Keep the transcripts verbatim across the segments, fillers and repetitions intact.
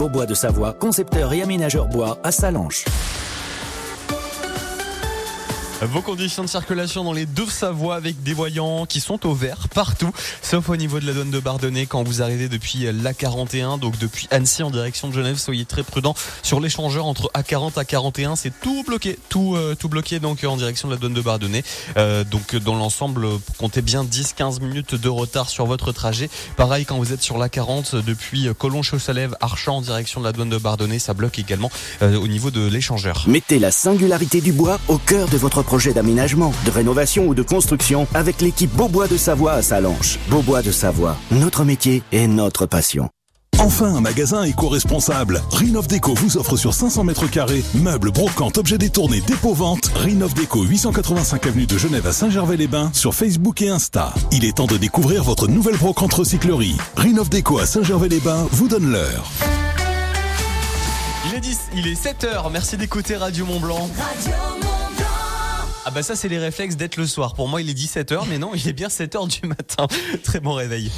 Beaubois de Savoie, concepteur et aménageur bois à Sallanches. Vos conditions de circulation dans les Deux-Savoie avec des voyants qui sont au vert partout, sauf au niveau de la douane de Bardonnay quand vous arrivez depuis l'A quarante et un, donc depuis Annecy en direction de Genève. Soyez très prudents sur l'échangeur entre A quarante et A quarante et un, c'est tout bloqué, tout euh, tout bloqué donc en direction de la douane de Bardonnay. Euh, donc dans l'ensemble, comptez bien dix à quinze minutes de retard sur votre trajet. Pareil quand vous êtes sur l'A quarante depuis Collonges-Chossalève, Archamps en direction de la douane de Bardonnay, ça bloque également euh, au niveau de l'échangeur. Mettez la singularité du bois au cœur de votre projet d'aménagement, de rénovation ou de construction avec l'équipe Beaubois de Savoie à Sallanches. Beaubois de Savoie, notre métier et notre passion. Enfin un magasin éco-responsable. Rinov Déco vous offre sur cinq cents mètres carrés meubles, brocantes, objets détournés, dépôt-vente. Rinov Déco, huit cent quatre-vingt-cinq avenue de Genève à Saint-Gervais-les-Bains, sur Facebook et Insta. Il est temps de découvrir votre nouvelle brocante recyclerie. Rinov Déco à Saint-Gervais-les-Bains vous donne l'heure. Il est dix, il est sept heures. Merci d'écouter Radio Mont-Blanc. Radio Mont-Blanc. Ah bah ça c'est les réflexes d'être le soir. Pour moi il est dix-sept heures, mais non, il est bien sept heures du matin. Très bon réveil.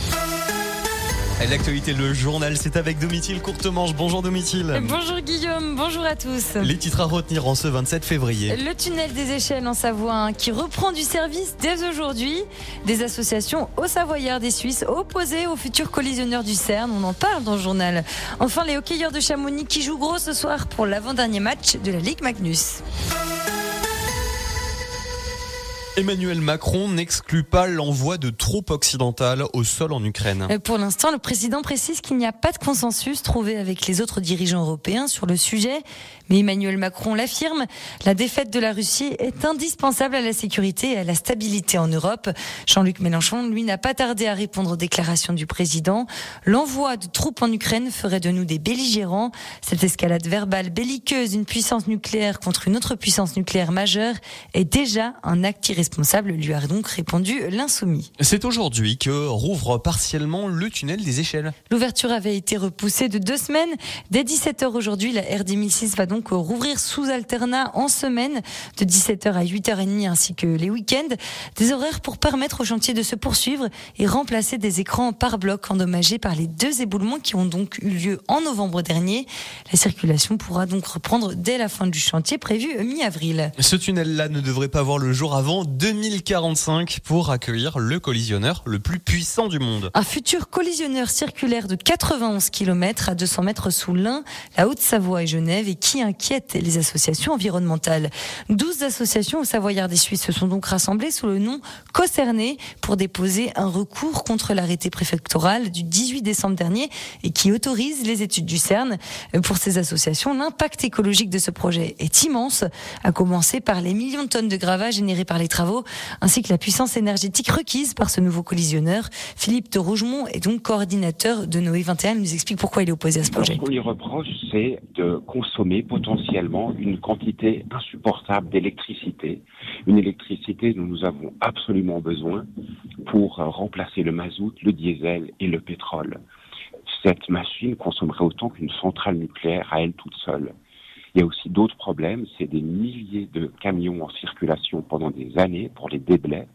L'actualité, le journal, c'est avec Domitille Courtemanche. Bonjour Domitille. Bonjour Guillaume, bonjour à tous. Les titres à retenir en ce vingt-sept février. Le tunnel des Échelles en Savoie hein, qui reprend du service dès aujourd'hui. Des associations aux Savoyards des Suisses opposées aux futurs collisionneurs du CERN. On en parle dans le journal. Enfin les hockeyeurs de Chamonix qui jouent gros ce soir pour l'avant-dernier match de la Ligue Magnus. Emmanuel Macron n'exclut pas l'envoi de troupes occidentales au sol en Ukraine. Pour l'instant, le président précise qu'il n'y a pas de consensus trouvé avec les autres dirigeants européens sur le sujet. Mais Emmanuel Macron l'affirme, la défaite de la Russie est indispensable à la sécurité et à la stabilité en Europe. Jean-Luc Mélenchon, lui, n'a pas tardé à répondre aux déclarations du président. L'envoi de troupes en Ukraine ferait de nous des belligérants. Cette escalade verbale belliqueuse d'une puissance nucléaire contre une autre puissance nucléaire majeure est déjà un acte irresponsable. Responsable lui a donc répondu l'insoumis. C'est aujourd'hui que rouvre partiellement le tunnel des Échelles. L'ouverture avait été repoussée de deux semaines. Dès dix-sept heures aujourd'hui, la R D mille six va donc rouvrir sous alternat en semaine de dix-sept heures à huit heures trente ainsi que les week-ends. Des horaires pour permettre au chantier de se poursuivre et remplacer des écrans par bloc endommagés par les deux éboulements qui ont donc eu lieu en novembre dernier. La circulation pourra donc reprendre dès la fin du chantier prévu mi-avril. Ce tunnel-là ne devrait pas voir le jour avant deux mille quarante-cinq pour accueillir le collisionneur le plus puissant du monde. Un futur collisionneur circulaire de quatre-vingt-onze kilomètres à deux cents mètres sous l'Ain, la Haute-Savoie et Genève et qui inquiète les associations environnementales. douze associations aux Savoyards des Suisses se sont donc rassemblées sous le nom Cocerné pour déposer un recours contre l'arrêté préfectoral du dix-huit décembre dernier et qui autorise les études du CERN. Pour ces associations, l'impact écologique de ce projet est immense, à commencer par les millions de tonnes de gravats générés par les travaux ainsi que la puissance énergétique requise par ce nouveau collisionneur. Philippe de Rougemont est donc coordinateur de Noé vingt et un. Il nous explique pourquoi il est opposé à ce projet. Ce qu'on lui reproche, c'est de consommer potentiellement une quantité insupportable d'électricité. Une électricité dont nous avons absolument besoin pour remplacer le mazout, le diesel et le pétrole. Cette machine consommerait autant qu'une centrale nucléaire à elle toute seule. Il y a aussi d'autres problèmes, c'est des milliers de camions en circulation pendant des années pour les déblais,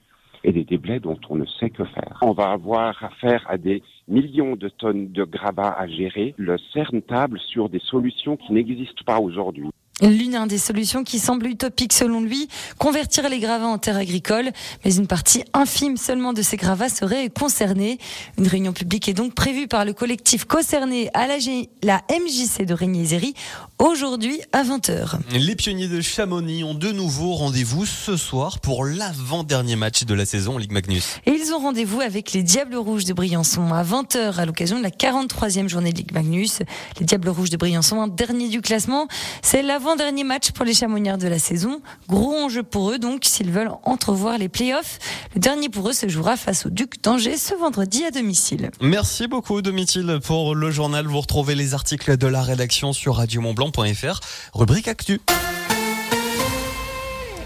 et des déblais dont on ne sait que faire. On va avoir affaire à des millions de tonnes de gravats à gérer. Le CERN table sur des solutions qui n'existent pas aujourd'hui. L'une des solutions qui semble utopique selon lui, convertir les gravats en terre agricole, mais une partie infime seulement de ces gravats serait concernée. Une réunion publique est donc prévue par le collectif Cocerné à la, G... la M J C de Régnier-Zéry aujourd'hui à vingt heures. Les pionniers de Chamonix ont de nouveau rendez-vous ce soir pour l'avant-dernier match de la saison en Ligue Magnus. Et ils ont rendez-vous avec les Diables Rouges de Briançon à vingt heures à l'occasion de la quarante-troisième journée de Ligue Magnus. Les Diables Rouges de Briançon, un dernier du classement, c'est l'avant-dernier match pour les Chamoniards de la saison. Gros enjeu pour eux donc s'ils veulent entrevoir les playoffs. Le dernier pour eux se jouera face au Duc d'Angers ce vendredi à domicile. Merci beaucoup Domitille pour le journal. Vous retrouvez les articles de la rédaction sur Radio Mont Blanc. .fr, rubrique Actu.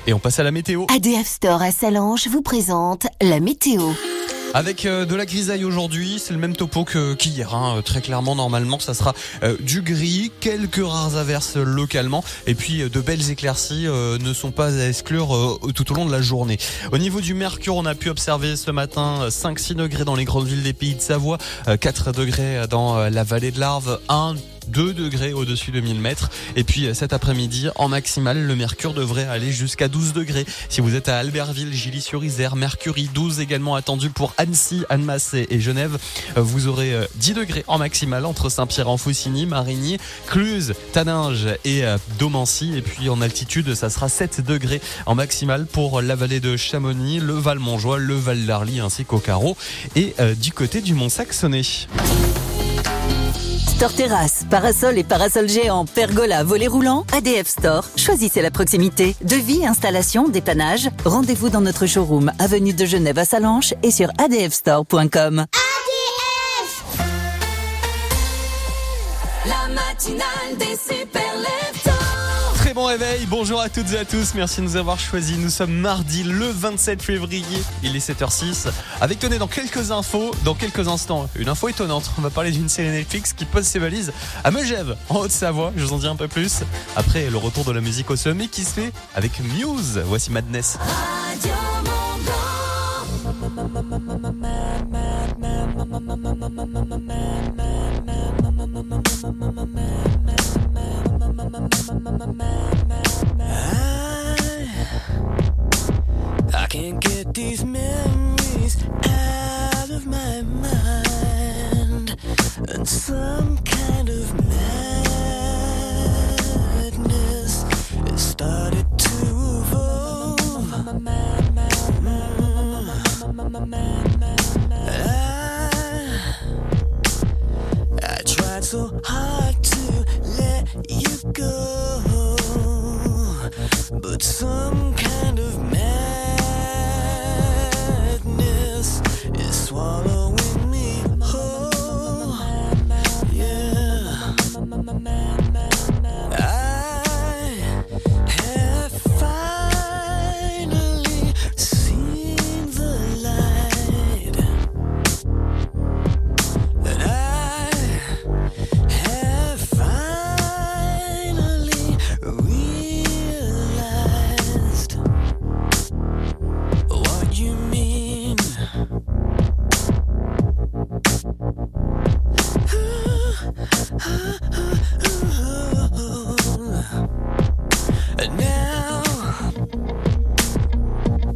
Et on passe à la météo. A D F Store à Sallanches vous présente la météo. Avec de la grisaille aujourd'hui, c'est le même topo que qu'hier. Hein. Très clairement, normalement, ça sera du gris, quelques rares averses localement, et puis de belles éclaircies ne sont pas à exclure tout au long de la journée. Au niveau du mercure, on a pu observer ce matin cinq à six degrés dans les grandes villes des Pays de Savoie, quatre degrés dans la vallée de l'Arve, un deux degrés au-dessus de mille mètres. Et puis cet après-midi, en maximale, le mercure devrait aller jusqu'à douze degrés. Si vous êtes à Albertville, Gilly-sur-Isère, Mercury, douze également attendu pour Annecy, Annemassé et Genève. Vous aurez dix degrés en maximale entre Saint-Pierre-en-Faucigny, Marigny, Cluses, Taninges et Domancy. Et puis en altitude, ça sera sept degrés en maximale pour la vallée de Chamonix, le Val-Montjoie, le Val-d'Arly ainsi qu'au Carreau et du côté du Mont-Saxonnet. Store Terrasse, parasol et parasol géant, pergola, volet roulant, A D F Store. Choisissez la proximité. Devis, installation, dépannage. Rendez-vous dans notre showroom, avenue de Genève à Sallanches et sur a d f store point com. A D F La matinale des super lèvres. Très bon réveil, bonjour à toutes et à tous, merci de nous avoir choisis. Nous sommes mardi le vingt-sept février, il est sept heures six. Avec Tonnet dans quelques infos, dans quelques instants, une info étonnante. On va parler d'une série Netflix qui pose ses valises à Megève, en Haute-Savoie. Je vous en dis un peu plus après le retour de la musique au sommet qui se fait avec Muse. Voici Madness. Radio I can't get these memories out of my mind, and some kind of madness it started to evolve. I, I tried so hard to let you go, but some kind of madness is swallowing me whole. Yeah, I have finally seen the light, and I have finally realized you mean. And now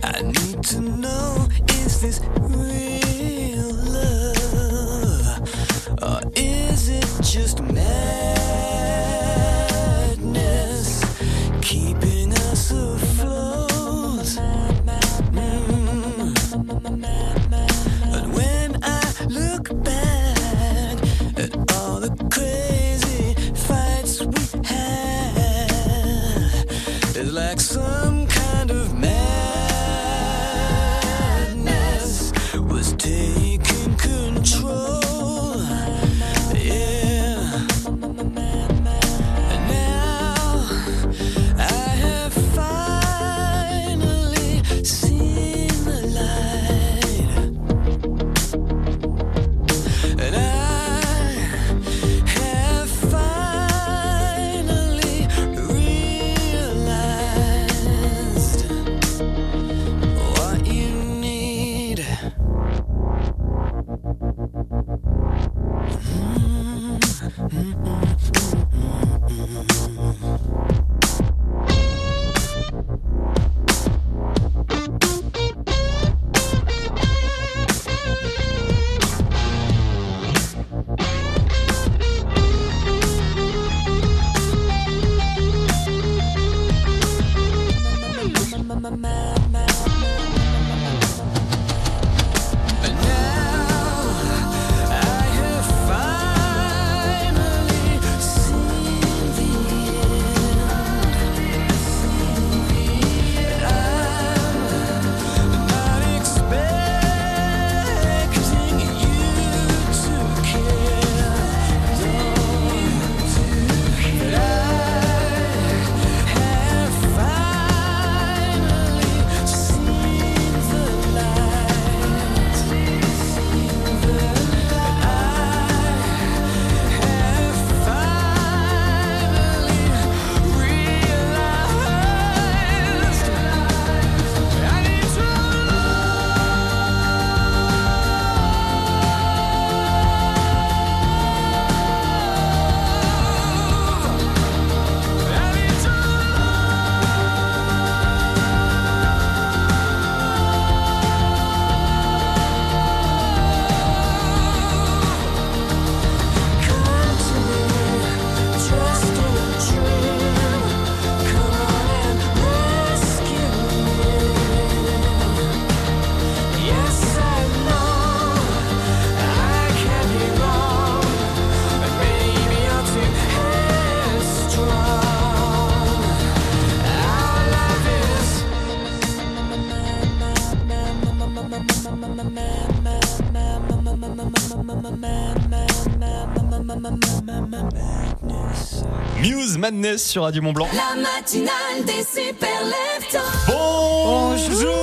I need to know, is this real love, or is it just madness keeping us afloat? Some kind of madness was taking control. Yeah, and now I have finally seen the light, and I have finally. Muse Madness sur Radio Mont Blanc. La matinale des super lèvres. Bonjour.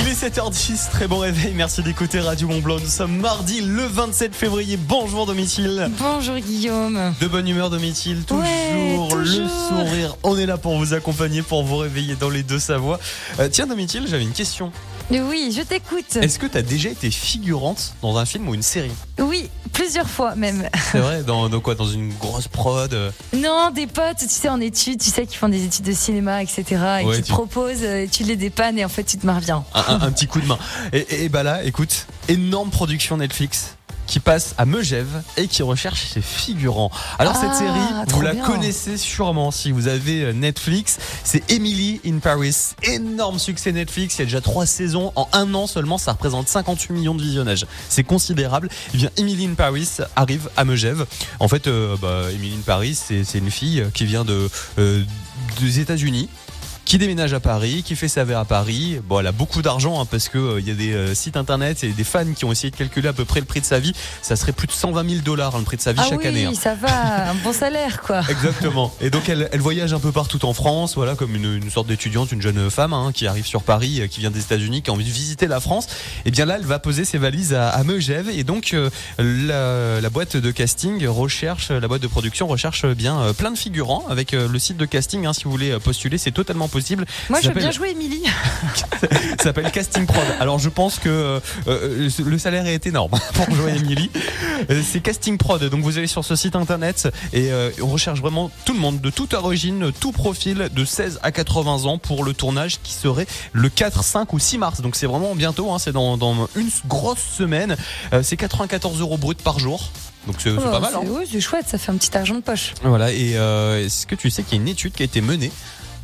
Il est sept heures dix, très bon réveil, merci d'écouter Radio Mont Blanc. Nous sommes mardi le vingt-sept février. Bonjour Domitil. Bonjour Guillaume. De bonne humeur Domitil, toujours, ouais, toujours le sourire. On est là pour vous accompagner, pour vous réveiller dans les deux Savoies. euh, Tiens Domitil, j'avais une question. Oui, je t'écoute. Est-ce que t'as déjà été figurante dans un film ou une série ? Oui, plusieurs fois même. C'est vrai, dans, dans quoi ? Dans une grosse prod ? Non, des potes, tu sais, en études, tu sais, qui font des études de cinéma, et cetera. Et ouais, qui tu... te proposent, et tu les dépannes et en fait tu te marres bien. Un, un, un petit coup de main. Et, et bah là, écoute, énorme production Netflix qui passe à Megève et qui recherche ses figurants. Alors ah, cette série, vous la bien. connaissez sûrement si vous avez Netflix, c'est Emily in Paris. Énorme succès Netflix, il y a déjà trois saisons, en un an seulement, ça représente cinquante-huit millions de visionnages. C'est considérable. Eh bien, Emily in Paris arrive à Megève. En fait, euh, bah, Emily in Paris, c'est, c'est une fille qui vient de, euh, des États-Unis, qui déménage à Paris, qui fait sa V à Paris. Bon, elle a beaucoup d'argent hein, parce que il euh, y a des euh, sites internet et des fans qui ont essayé de calculer à peu près le prix de sa vie. Ça serait plus de cent vingt mille dollars hein, le prix de sa vie ah chaque oui, année. Ah oui, ça hein. va, un bon salaire quoi. Exactement. Et donc elle, elle voyage un peu partout en France, voilà, comme une, une sorte d'étudiante, une jeune femme hein, qui arrive sur Paris, qui vient des États-Unis, qui a envie de visiter la France. Et bien là, elle va poser ses valises à, à Megève. Et donc euh, la, la boîte de casting recherche, la boîte de production recherche euh, bien euh, plein de figurants avec euh, le site de casting. Hein, si vous voulez postuler, c'est totalement possible. Moi, ça je veux bien jouer Émilie. Ça s'appelle Casting Prod. Alors, je pense que euh, le salaire est énorme pour jouer Émilie. C'est Casting Prod. Donc, vous allez sur ce site internet et euh, on recherche vraiment tout le monde, de toute origine, tout profil, de seize à quatre-vingts ans pour le tournage qui serait le quatre, cinq ou six mars. Donc, c'est vraiment bientôt. Hein, c'est dans, dans une grosse semaine. Euh, c'est quatre-vingt-quatorze euros brut par jour. Donc c'est, oh, c'est pas mal. C'est, hein. Oui, c'est chouette. Ça fait un petit argent de poche. Voilà. Et euh, est-ce que tu sais qu'il y a une étude qui a été menée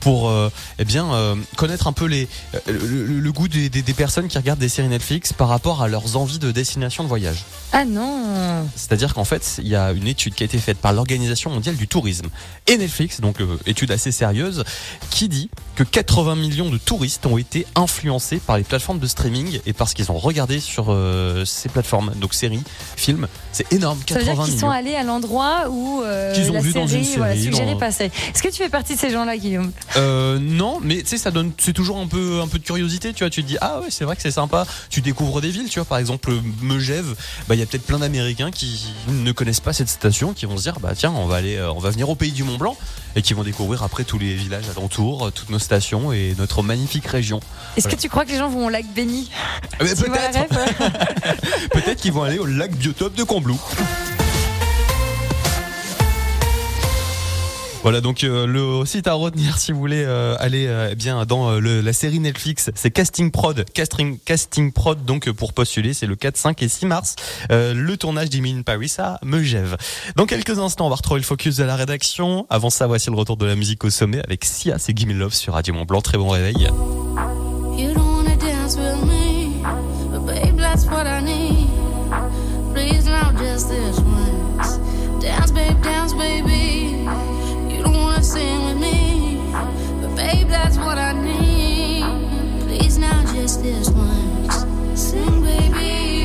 pour euh, eh bien euh, connaître un peu les euh, le, le goût des, des, des personnes qui regardent des séries Netflix par rapport à leurs envies de destination de voyage. Ah non. C'est-à-dire qu'en fait, il y a une étude qui a été faite par l'Organisation mondiale du tourisme et Netflix, donc euh, étude assez sérieuse, qui dit que quatre-vingts millions de touristes ont été influencés par les plateformes de streaming et par ce qu'ils ont regardé sur euh, ces plateformes, donc séries, films, c'est énorme. Ça veut dire qu'ils millions. sont allés à l'endroit où euh, qu'ils ont la vu série, dans une série voilà, suggérée dans... passée. Est-ce que tu fais partie de ces gens-là, Guillaume ? Euh, non, mais tu sais, ça donne, c'est toujours un peu, un peu de curiosité, tu vois. Tu te dis, ah ouais, c'est vrai que c'est sympa. Tu découvres des villes, tu vois. Par exemple, Megève, bah, il y a peut-être plein d'Américains qui ne connaissent pas cette station, qui vont se dire, bah, tiens, on va aller, on va venir au pays du Mont Blanc et qui vont découvrir après tous les villages alentours, toutes nos stations et notre magnifique région. Est-ce voilà. que tu crois que les gens vont au lac Béni ? Ah, mais peut-être. Peut-être qu'ils vont aller au lac biotope de Combloux. Voilà, donc euh, le site à retenir si vous voulez euh, aller euh, bien dans euh, le, la série Netflix, c'est Casting Prod, Casting, Casting Prod, donc euh, pour postuler, c'est le quatre, cinq et six mars, euh, le tournage d'Emily in Paris à Megève. Dans quelques instants, on va retrouver le focus de la rédaction. Avant ça, voici le retour de la musique au sommet avec Sia, c'est Gimme Love sur Radio Mont Blanc. Très bon réveil. You don't wanna dance with me, but babe, that's what I need. Please now just this once. Dance babe, dance baby. You don't wanna sing with me, but babe, that's what I need. Please now just this once. Sing baby.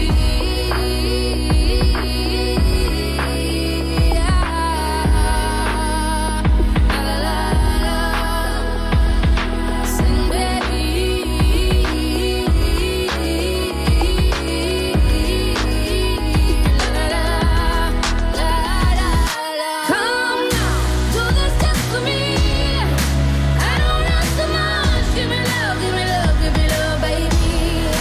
Give me love, give me love, baby.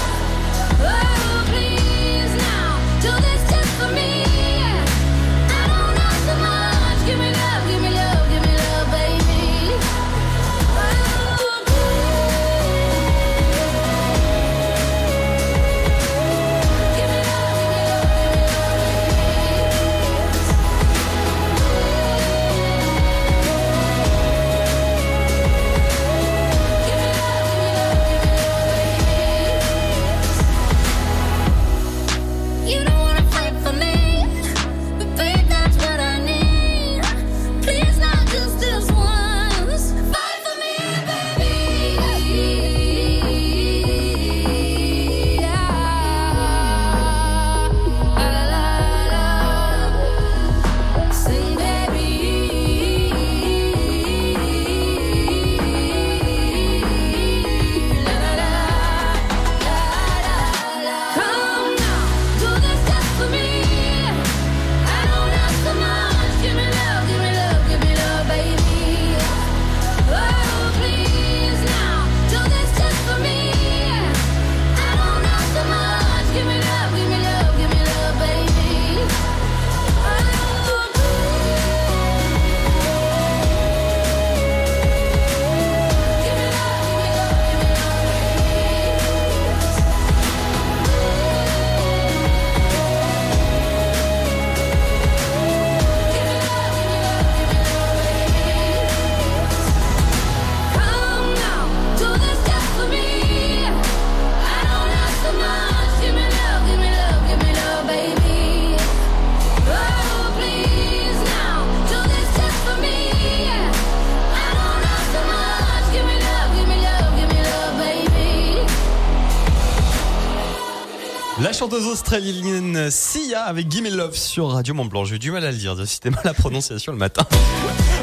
La chanteuse australienne Sia avec Gimme Love sur Radio Mont-Blanc. J'ai eu du mal à le dire, c'était mal la prononciation le matin.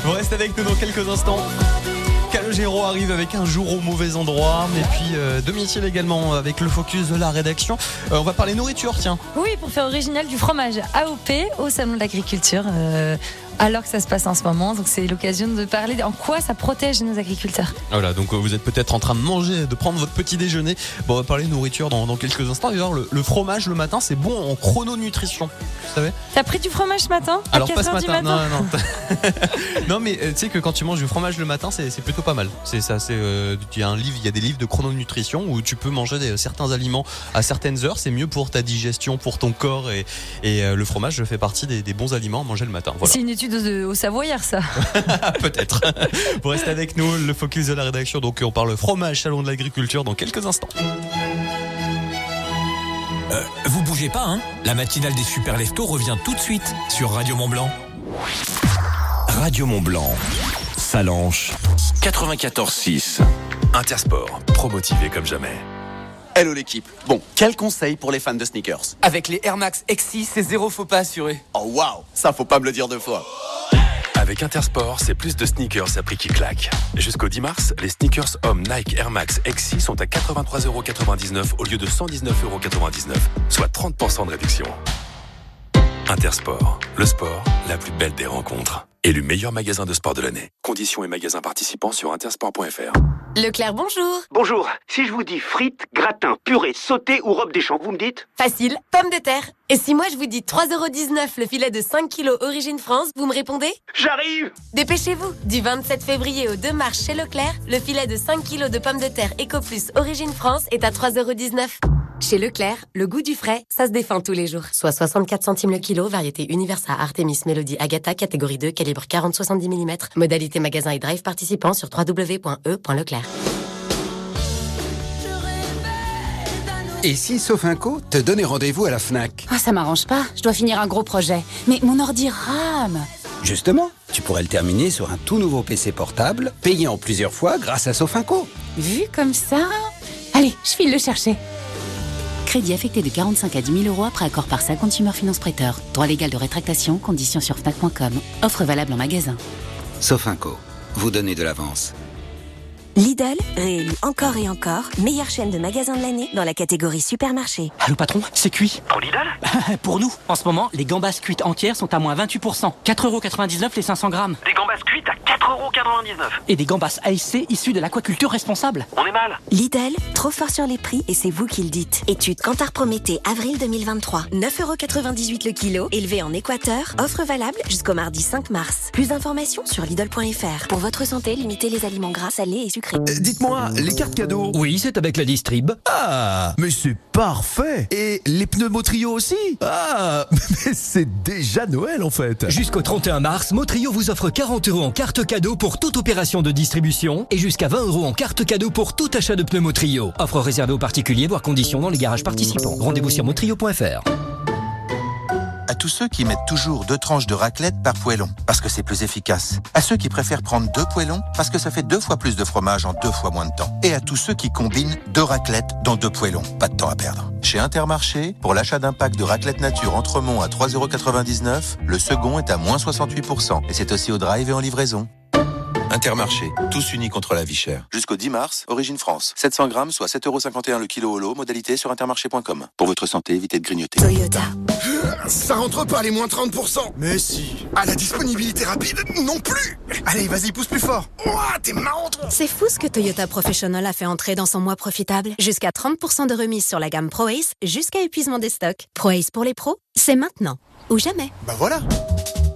Vous restez avec nous dans quelques instants. Calogero arrive avec Un jour au mauvais endroit, et puis euh, Domicile également avec le focus de la rédaction. Euh, on va parler nourriture, tiens. Oui, pour faire original, du fromage A O P au salon de l'agriculture. Euh... Alors que ça se passe en ce moment, donc c'est l'occasion de parler en quoi ça protège nos agriculteurs. Voilà, donc vous êtes peut-être en train de manger, de prendre votre petit déjeuner. Bon, on va parler nourriture dans, dans quelques instants. D'ailleurs, le, le fromage le matin, c'est bon en chrononutrition. Vous savez ? T'as pris du fromage ce matin ? Alors pas ce matin, matin. Non, non. Non, mais tu sais que quand tu manges du fromage le matin, c'est, c'est plutôt pas mal. C'est ça, c'est euh, y a un livre, il y a des livres de chrononutrition où tu peux manger des, certains aliments à certaines heures. C'est mieux pour ta digestion, pour ton corps, et, et euh, le fromage fait partie des, des bons aliments à manger le matin. Voilà. C'est une étude au Savoyard, ça. Peut-être. Vous restez avec nous, le focus de la rédaction. Donc on parle fromage, salon de l'agriculture dans quelques instants. Euh, vous bougez pas, hein. La matinale des super leftos revient tout de suite sur Radio Mont-Blanc. Radio Mont-Blanc, Sallanches, quatre-vingt-quatorze six. Intersport, promotivé comme jamais. Hello l'équipe. Bon, quel conseil pour les fans de sneakers ? Avec les Air Max X six, c'est zéro faux pas assuré. Oh waouh, ça faut pas me le dire deux fois. Avec Intersport, c'est plus de sneakers à prix qui claque. Jusqu'au dix mars, les sneakers hommes Nike Air Max X six sont à quatre-vingt-trois euros quatre-vingt-dix-neuf au lieu de cent dix-neuf euros quatre-vingt-dix-neuf, soit trente pour cent de réduction. Intersport, le sport, la plus belle des rencontres. Élu meilleur magasin de sport de l'année. Conditions et magasins participants sur intersport point f r. Leclerc, bonjour. Bonjour. Si je vous dis frites, gratin, purée, sauté ou robe des champs, vous me dites ? Facile, pommes de terre. Et si moi je vous dis trois euros dix-neuf le filet de cinq kilos origine France, vous me répondez ? J'arrive ! Dépêchez-vous. Du vingt-sept février au deux mars chez Leclerc, le filet de cinq kilos de pommes de terre Eco Plus origine France est à trois euros dix-neuf. Chez Leclerc, le goût du frais, ça se défend tous les jours. Soit soixante-quatre centimes le kilo, variété Universa, Artemis, Mélodie, Agatha, catégorie deux, calibre quarante soixante-dix millimètres. Modalité magasin et drive participants sur w w w point e point leclerc. Et si Sofinco te donnait rendez-vous à la Fnac ? Ah, oh, ça m'arrange pas, je dois finir un gros projet. Mais mon ordi rame ! Justement, tu pourrais le terminer sur un tout nouveau P C portable, payé en plusieurs fois grâce à Sofinco. Vu comme ça... Allez, je file le chercher. Crédit affecté de quarante-cinq à dix mille euros après accord par sa Consumer Finance Prêteur. Droit légal de rétractation, conditions sur fnac point com. Offre valable en magasin. Sofinco, vous donnez de l'avance. Lidl, réélu encore et encore, meilleure chaîne de magasins de l'année dans la catégorie supermarché. Allô patron, c'est cuit. Pour Lidl ? Pour nous. En ce moment, les gambas cuites entières sont à moins vingt-huit pour cent. quatre euros quatre-vingt-dix-neuf les cinq cents grammes. Des gambas cuites à quatre euros quatre-vingt-dix-neuf. Et des gambas A S C issues de l'aquaculture responsable. On est mal. Lidl, trop fort sur les prix et c'est vous qui le dites. Étude Kantar Prométhée, avril deux mille vingt-trois. neuf euros quatre-vingt-dix-huit le kilo, élevé en Équateur. Offre valable jusqu'au mardi cinq mars. Plus d'informations sur lidl point f r. Pour votre santé, limitez les aliments gras, salés et sucrés. Dites-moi, les cartes cadeaux ? Oui, c'est avec la Distrib. Ah, mais c'est parfait ! Et les pneus Motrio aussi ? Ah, mais c'est déjà Noël en fait ! Jusqu'au trente et un mars, Motrio vous offre quarante euros en carte cadeau pour toute opération de distribution et jusqu'à vingt euros en carte cadeau pour tout achat de pneus Motrio. Offre réservée aux particuliers, voire conditions dans les garages participants. Rendez-vous sur motrio point f r. À tous ceux qui mettent toujours deux tranches de raclette par poêlon, parce que c'est plus efficace. À ceux qui préfèrent prendre deux poêlons, parce que ça fait deux fois plus de fromage en deux fois moins de temps. Et à tous ceux qui combinent deux raclettes dans deux poêlons. Pas de temps à perdre. Chez Intermarché, pour l'achat d'un pack de raclette nature Entremont à trois euros quatre-vingt-dix-neuf, le second est à moins soixante-huit pour cent. Et c'est aussi au drive et en livraison. Intermarché, tous unis contre la vie chère. Jusqu'au dix mars, origine France. sept cents grammes, soit sept euros cinquante et un le kilo au lot, modalité sur intermarché point com. Pour votre santé, évitez de grignoter. Toyota. Ça rentre pas les moins trente pour cent. Mais si. À la disponibilité rapide, non plus. Allez, vas-y, pousse plus fort. Ouah, t'es marrant. C'est fou ce que Toyota Professional a fait entrer dans son mois profitable. Jusqu'à trente pour cent de remise sur la gamme Pro Ace, jusqu'à épuisement des stocks. Pro Ace pour les pros, c'est maintenant ou jamais. Bah voilà.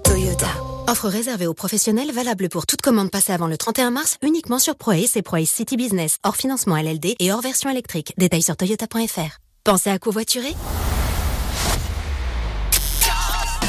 Toyota. Offre réservée aux professionnels, valable pour toute commande passée avant le trente et un mars, uniquement sur ProAce et ProAce City Business, hors financement L L D et hors version électrique. Détails sur toyota point f r. Pensez à covoiturer ?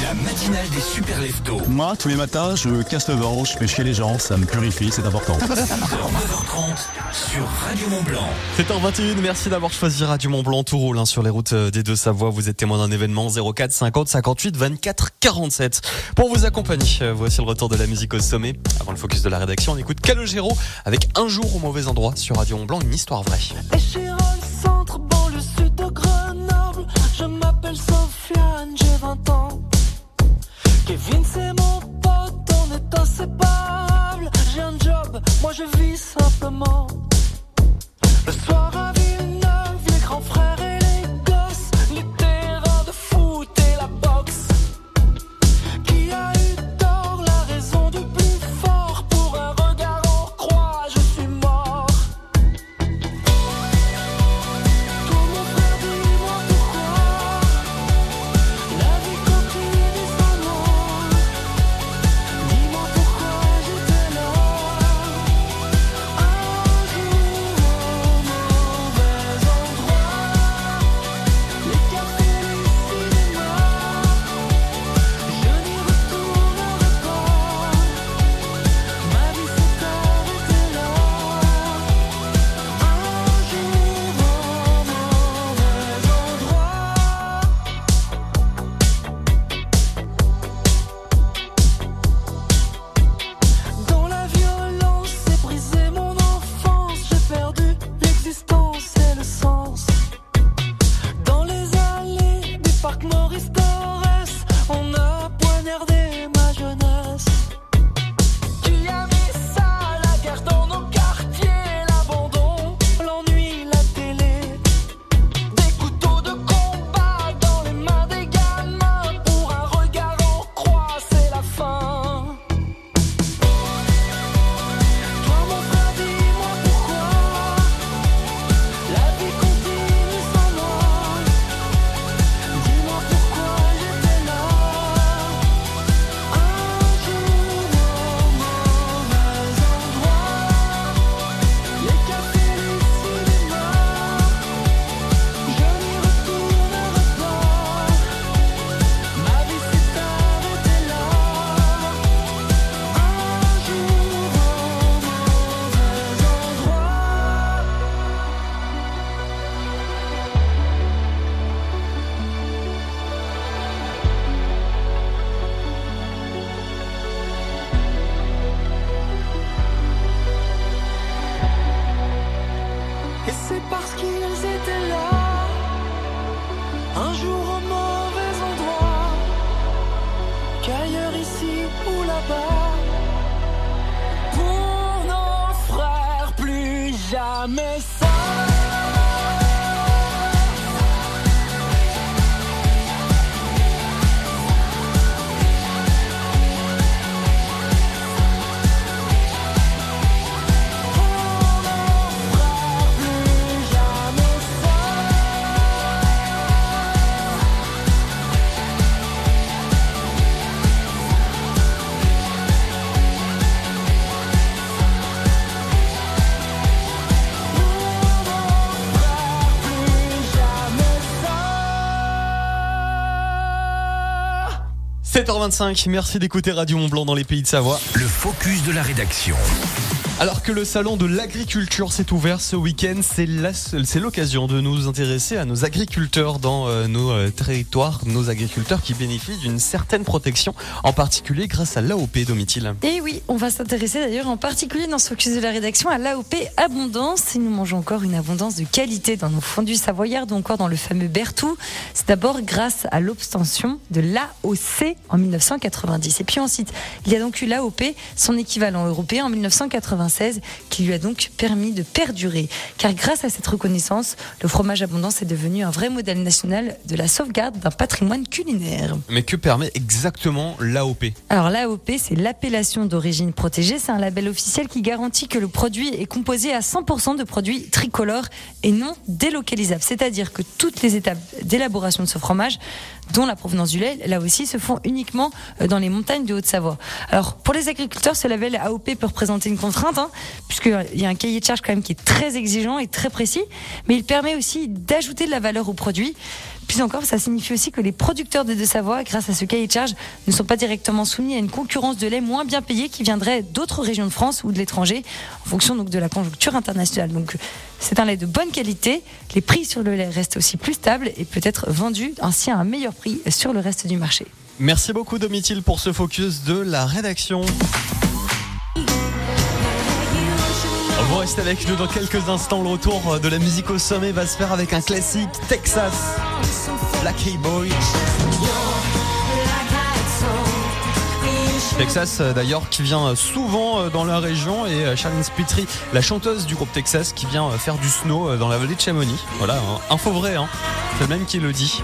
La matinale des super leftos. Moi, tous les matins, je casse le ventre, je fais chier les gens, ça me purifie, c'est important. neuf heures trente sur Radio Mont-Blanc. sept heures vingt et une, merci d'avoir choisi Radio Mont-Blanc. Tout roule hein, sur les routes des Deux-Savoie. Vous êtes témoin d'un événement. Zéro quatre cinquante cinquante-huit vingt-quatre quarante-sept. Pour vous accompagner, voici le retour de la musique au sommet. Avant le focus de la rédaction, on écoute Calogero avec Un jour au mauvais endroit sur Radio Mont-Blanc, une histoire vraie. Échéron, centre, banlieue, sud de Grenoble. m'appelle Sofiane, j'ai vingt ans. Kevin c'est mon pote, on est inséparables. J'ai un job, moi je vis simplement. Le soir à Villeneuve, les grands frères et les gosses, les terrains de foot et la boxe. Qui a eu tort, la raison du plus fort? Pour un regard en croix, je suis mort. Tout le monde frère, dis-moi pourquoi. La vie continue sans nous. Dis-moi pourquoi j'étais là. sept heures vingt-cinq, merci d'écouter Radio Mont-Blanc dans les Pays de Savoie. Le focus de la rédaction. Alors que le salon de l'agriculture s'est ouvert ce week-end, c'est, la, c'est l'occasion de nous intéresser à nos agriculteurs dans euh, nos euh, territoires, nos agriculteurs qui bénéficient d'une certaine protection, en particulier grâce à l'A O P, Domitil. Et oui, on va s'intéresser d'ailleurs en particulier dans ce focus de la rédaction à l'A O P Abondance. Et nous mangeons encore une abondance de qualité dans nos fondus savoyards ou encore dans le fameux Berthoud. C'est d'abord grâce à l'obtention de l'A O C en dix-neuf cent quatre-vingt-dix. Et puis ensuite, il y a donc eu l'A O P, son équivalent européen en dix-neuf cent quatre-vingt-dix. Qui lui a donc permis de perdurer. Car grâce à cette reconnaissance, le fromage Abondance est devenu un vrai modèle national de la sauvegarde d'un patrimoine culinaire. Mais que permet exactement l'A O P ? Alors l'A O P, c'est l'appellation d'origine protégée. C'est un label officiel qui garantit que le produit est composé à cent pour cent de produits tricolores et non délocalisables. C'est-à-dire que toutes les étapes d'élaboration de ce fromage, dont la provenance du lait, là aussi, se font uniquement dans les montagnes de Haute-Savoie. Alors pour les agriculteurs, ce label A O P peut représenter une contrainte, Hein, puisqu'il y a un cahier de charge quand même qui est très exigeant et très précis, mais il permet aussi d'ajouter de la valeur au produit. Plus encore, ça signifie aussi que les producteurs de Deux-Savoie, grâce à ce cahier de charge, ne sont pas directement soumis à une concurrence de lait moins bien payée qui viendrait d'autres régions de France ou de l'étranger, en fonction donc de la conjoncture internationale. Donc c'est un lait de bonne qualité, les prix sur le lait restent aussi plus stables et peut être vendu ainsi à un meilleur prix sur le reste du marché. Merci beaucoup Domitil pour ce focus de la rédaction. Vous restez avec nous dans quelques instants. Le retour de la musique au sommet va se faire avec un classique Texas. Black Boy. Texas d'ailleurs qui vient souvent dans la région, et Charline Splitry, la chanteuse du groupe Texas, qui vient faire du snow dans la vallée de Chamonix. Voilà, info vraie, hein. C'est le même qui le dit.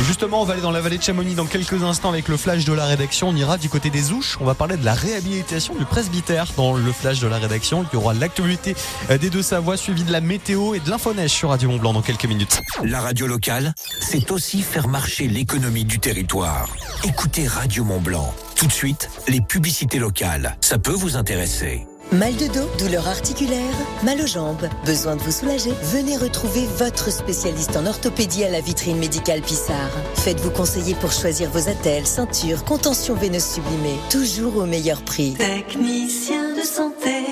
Et justement, on va aller dans la vallée de Chamonix dans quelques instants avec le flash de la rédaction. On ira du côté des Ouches. On va parler de la réhabilitation du presbytère dans le flash de la rédaction. Il y aura l'actualité des Deux-Savoie suivie de la météo et de l'info-neige sur Radio Mont-Blanc dans quelques minutes. La radio locale, c'est aussi faire marcher l'économie du territoire. Écoutez Radio Mont-Blanc. Tout de suite, les publicités locales. Ça peut vous intéresser. Mal de dos, douleur articulaire, mal aux jambes, besoin de vous soulager? Venez retrouver votre spécialiste en orthopédie à la vitrine médicale Pissard. Faites-vous conseiller pour choisir vos attelles, ceintures, contention veineuse sublimée, toujours au meilleur prix. Technicien de santé.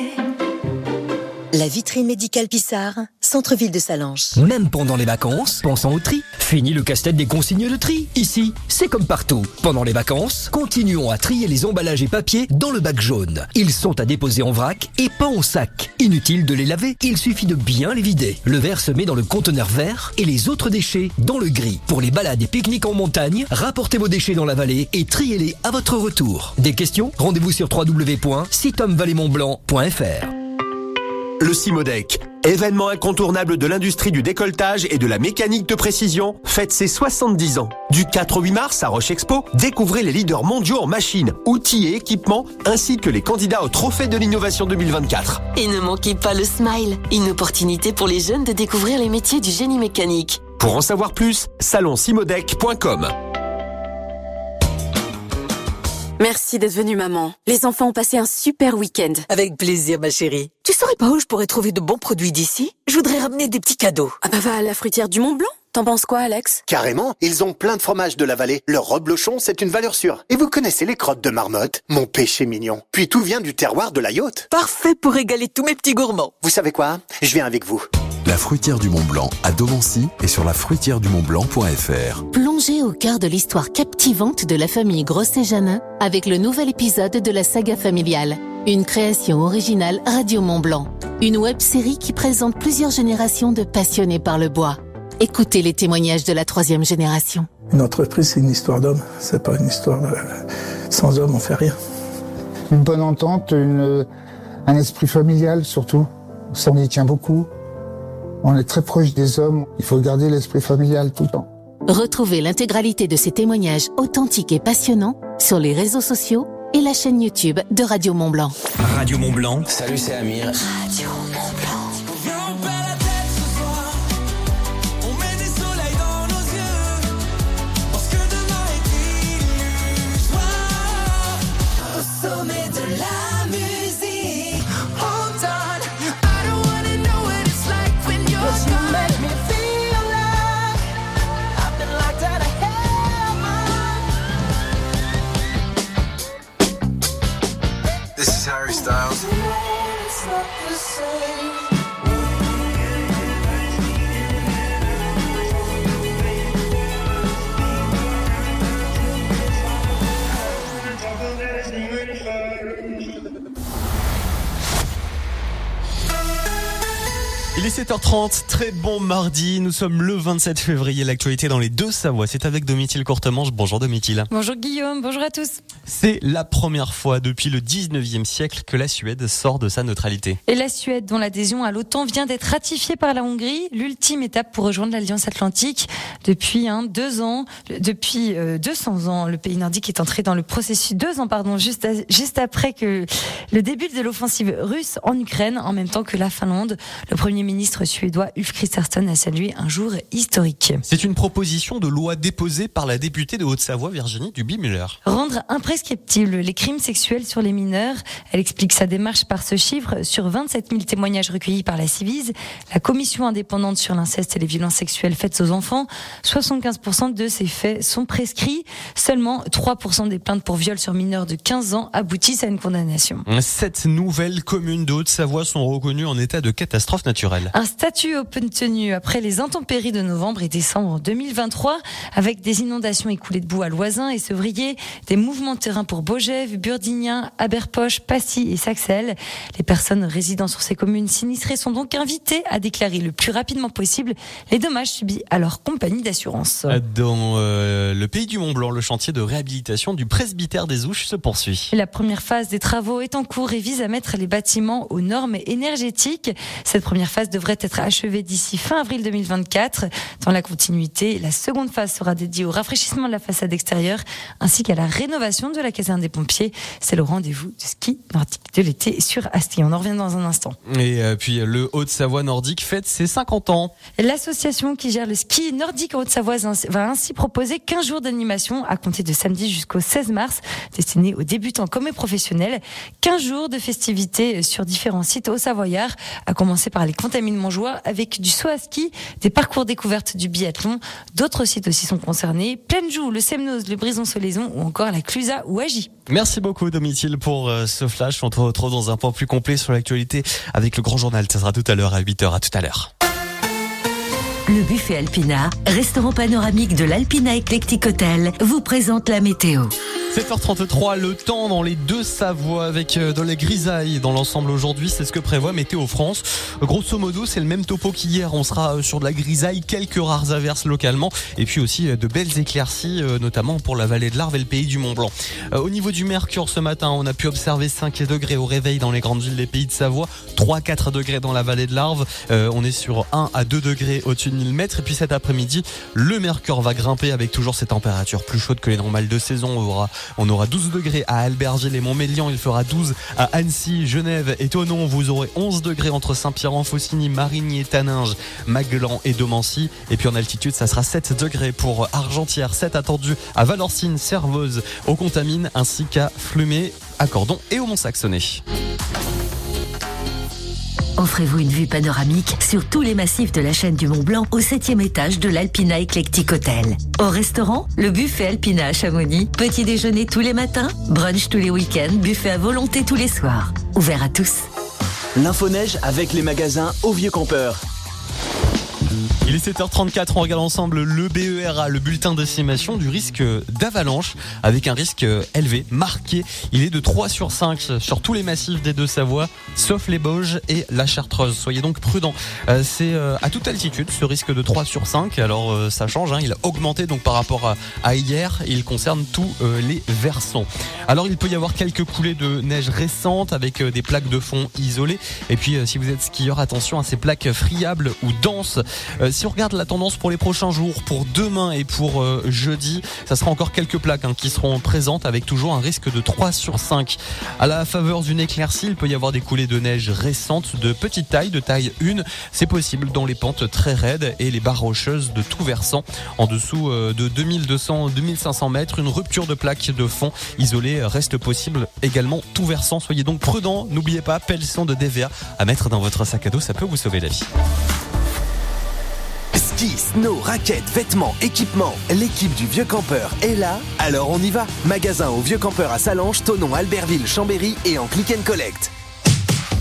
La vitrine médicale Pissard, centre-ville de Sallanches. Même pendant les vacances, pensons au tri. Fini le casse-tête des consignes de tri. Ici, c'est comme partout. Pendant les vacances, continuons à trier les emballages et papiers dans le bac jaune. Ils sont à déposer en vrac et pas en sac. Inutile de les laver, il suffit de bien les vider. Le verre se met dans le conteneur vert et les autres déchets dans le gris. Pour les balades et pique-niques en montagne, rapportez vos déchets dans la vallée et triez-les à votre retour. Des questions? Rendez-vous sur w w w point sitom vallée mont blanc point f r. Le Cimodec, événement incontournable de l'industrie du décolletage et de la mécanique de précision, fête ses soixante-dix ans. Du quatre au huit mars à Roche Expo, découvrez les leaders mondiaux en machines, outils et équipements, ainsi que les candidats au Trophée de l'innovation deux mille vingt-quatre. Et ne manquez pas le Smile, une opportunité pour les jeunes de découvrir les métiers du génie mécanique. Pour en savoir plus, salon cimodec point com. Merci d'être venue, maman. Les enfants ont passé un super week-end. Avec plaisir, ma chérie. Tu saurais pas où je pourrais trouver de bons produits d'ici? Je voudrais ramener des petits cadeaux. Ah bah va à la fruitière du Mont-Blanc. T'en penses quoi, Alex? Carrément, ils ont plein de fromages de la vallée. Leur reblochon, c'est une valeur sûre. Et vous connaissez les crottes de marmotte? Mon péché mignon. Puis tout vient du terroir de la Yaute. Parfait pour régaler tous mes petits gourmands. Vous savez quoi? Je viens avec vous. La fruitière du Mont-Blanc à Domancy et sur la fruitière du mont blanc point f r. Plongez au cœur de l'histoire captivante de la famille Grosset-Janin avec le nouvel épisode de la saga familiale. Une création originale Radio Mont-Blanc. Une web-série qui présente plusieurs générations de passionnés par le bois. Écoutez les témoignages de la troisième génération. Une entreprise, c'est une histoire d'hommes. C'est pas une histoire de... Sans hommes, on fait rien. Une bonne entente, une... un esprit familial surtout. Ça, on y tient beaucoup. On est très proche des hommes, il faut garder l'esprit familial tout le temps. Retrouvez l'intégralité de ces témoignages authentiques et passionnants sur les réseaux sociaux et la chaîne YouTube de Radio Mont-Blanc. Radio Mont-Blanc, salut, c'est Amir. Radio Mont-Blanc. Il est sept heures trente, très bon mardi, nous sommes le vingt-sept février, l'actualité dans les Deux-Savoie, c'est avec Domitille Courtemanche. Bonjour Domitille. Bonjour Guillaume, bonjour à tous. C'est la première fois depuis le dix-neuvième siècle que la Suède sort de sa neutralité. Et la Suède, dont l'adhésion à l'OTAN vient d'être ratifiée par la Hongrie, l'ultime étape pour rejoindre l'Alliance Atlantique. Depuis hein, deux ans, depuis euh, deux cents ans, le pays nordique est entré dans le processus, deux ans pardon, juste, à, juste après que le début de l'offensive russe en Ukraine, en même temps que la Finlande. Le premier Le ministre suédois Ulf Kristersson a salué un jour historique. C'est une proposition de loi déposée par la députée de Haute-Savoie Virginie Duby-Muller. Rendre imprescriptibles les crimes sexuels sur les mineurs. Elle explique sa démarche par ce chiffre. Sur vingt-sept mille témoignages recueillis par la Ciivise, la commission indépendante sur l'inceste et les violences sexuelles faites aux enfants, soixante-quinze pour cent de ces faits sont prescrits. Seulement trois pour cent des plaintes pour viol sur mineurs de quinze ans aboutissent à une condamnation. Sept nouvelles communes de Haute-Savoie sont reconnues en état de catastrophe naturelle. naturel. Un statut obtenu après les intempéries de novembre et décembre deux mille vingt-trois, avec des inondations et coulées de boue à Loisin et Sevrier, des mouvements de terrain pour Beaugève, Burdignin, Haberpoche, Passy et Saxelles. Les personnes résidant sur ces communes sinistrées sont donc invitées à déclarer le plus rapidement possible les dommages subis à leur compagnie d'assurance. Dans euh, le pays du Mont-Blanc, le chantier de réhabilitation du presbytère des Ouches se poursuit. La première phase des travaux est en cours et vise à mettre les bâtiments aux normes énergétiques. Cette première phase devrait être achevée d'ici fin avril deux mille vingt-quatre. Dans la continuité, la seconde phase sera dédiée au rafraîchissement de la façade extérieure ainsi qu'à la rénovation de la caserne des pompiers. C'est le rendez-vous du ski nordique de l'été sur Asti. On en revient dans un instant. Et puis le Haute-Savoie nordique fête ses cinquante ans. L'association qui gère le ski nordique en Haute-Savoie va ainsi proposer quinze jours d'animation à compter de samedi jusqu'au seize mars, destinés aux débutants comme aux professionnels. quinze jours de festivités sur différents sites au Savoyard, à commencer par les Contamines Montjoie avec du saut à ski, des parcours découvertes du biathlon. D'autres sites aussi sont concernés, Plainjoux, le Semnoz, le Brison-Solaison ou encore la Clusa ou Agy. Merci beaucoup Domitil pour ce flash. On te retrouve dans un point plus complet sur l'actualité avec le Grand Journal. Ça sera tout à l'heure à huit heures. À tout à l'heure. Le Buffet Alpina, restaurant panoramique de l'Alpina Eclectic Hotel, vous présente la météo. sept heures trente-trois, le temps dans les deux Savoies avec de la grisaille dans l'ensemble aujourd'hui, c'est ce que prévoit Météo France. Grosso modo, c'est le même topo qu'hier, on sera sur de la grisaille, quelques rares averses localement et puis aussi de belles éclaircies, notamment pour la vallée de l'Arve et le pays du Mont-Blanc. Au niveau du mercure ce matin, on a pu observer cinq degrés au réveil dans les grandes villes des pays de Savoie, trois à quatre degrés dans la vallée de l'Arve, on est sur un à deux degrés au-dessus de mille mètres. Et puis cet après-midi, le mercure va grimper avec toujours ces températures plus chaudes que les normales de saison. On aura On aura douze degrés à Albertville et Montmélian, il fera douze à Annecy, Genève et Thonon. Vous aurez onze degrés entre Saint-Pierre-en-Faucigny, Marigny, Taninges, Maglan et Domancy. Et puis en altitude, ça sera sept degrés pour Argentière, sept attendus à Valorcine, Servoz, aux Contamines ainsi qu'à Flumet, à Cordon et au Mont-Saxonnet. Offrez-vous une vue panoramique sur tous les massifs de la chaîne du Mont-Blanc au septième étage de l'Alpina Eclectic Hotel. Au restaurant, le buffet Alpina à Chamonix. Petit déjeuner tous les matins, brunch tous les week-ends, buffet à volonté tous les soirs. Ouvert à tous. L'info neige avec les magasins Au Vieux Campeur. Il est sept heures trente-quatre, on regarde ensemble le B E R A, le bulletin d'estimation du risque d'avalanche, avec un risque élevé, marqué. Il est de trois sur cinq sur tous les massifs des Deux-Savoie, sauf les Bauges et la Chartreuse. Soyez donc prudents. Euh, c'est euh, à toute altitude, ce risque de trois sur cinq. Alors euh, ça change, hein, il a augmenté donc par rapport à, à hier. Il concerne tous euh, les versants. Alors il peut y avoir quelques coulées de neige récentes avec euh, des plaques de fond isolées. Et puis euh, si vous êtes skieur, attention à ces plaques friables ou denses. Euh, Si on regarde la tendance pour les prochains jours, pour demain et pour euh, jeudi, ça sera encore quelques plaques hein, qui seront présentes avec toujours un risque de trois sur cinq. À la faveur d'une éclaircie, il peut y avoir des coulées de neige récentes de petite taille, de taille un. C'est possible dans les pentes très raides et les barres rocheuses de tout versant. En dessous euh, de deux mille deux cents à deux mille cinq cents mètres, une rupture de plaques de fond isolée reste possible également tout versant. Soyez donc prudents, n'oubliez pas, pelle-son de D V A à mettre dans votre sac à dos, ça peut vous sauver la vie. Ski, snow, raquettes, vêtements, équipements, l'équipe du Vieux Campeur est là, alors on y va. Magasin Au Vieux Campeur à Sallanches, Thonon, Albertville, Chambéry et en click and collect.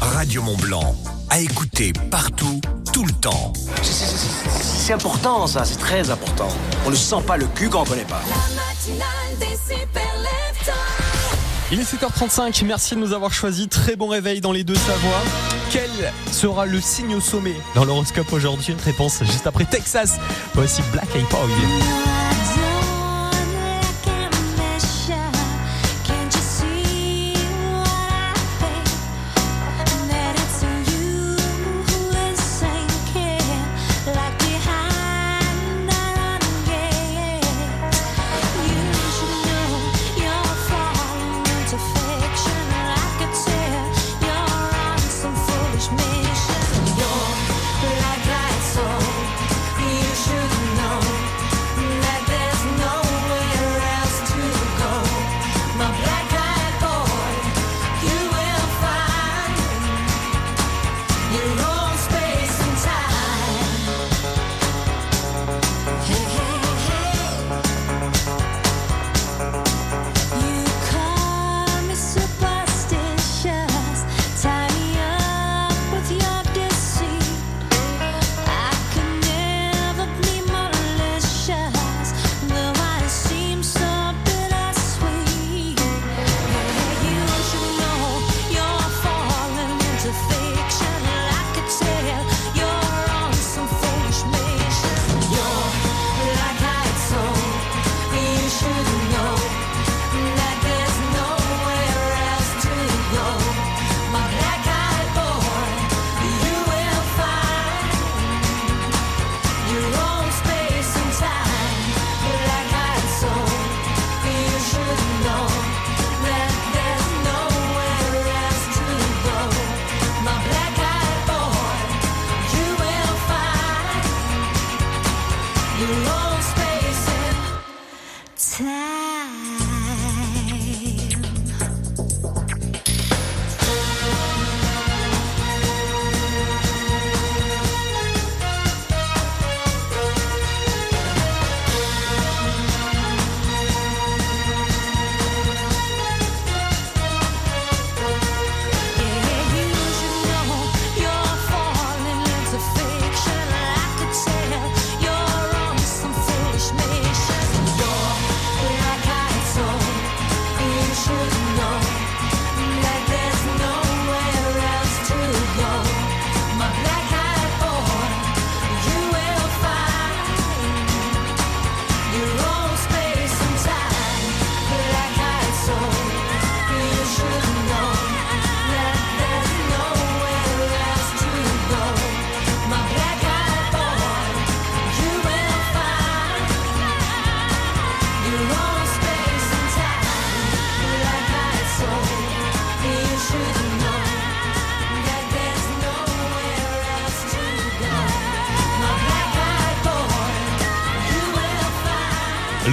Radio Mont-Blanc, à écouter partout, tout le temps. C'est, c'est, c'est, c'est important ça, c'est très important. On ne sent pas le cul quand on ne connaît pas. La matinale des super lèvres. Il est sept heures trente-cinq, merci de nous avoir choisi. Très bon réveil dans les Deux-Savoie. Quel sera le signe au sommet dans l'horoscope aujourd'hui? Réponse juste après Texas. Voici Black Eyed Peas. Let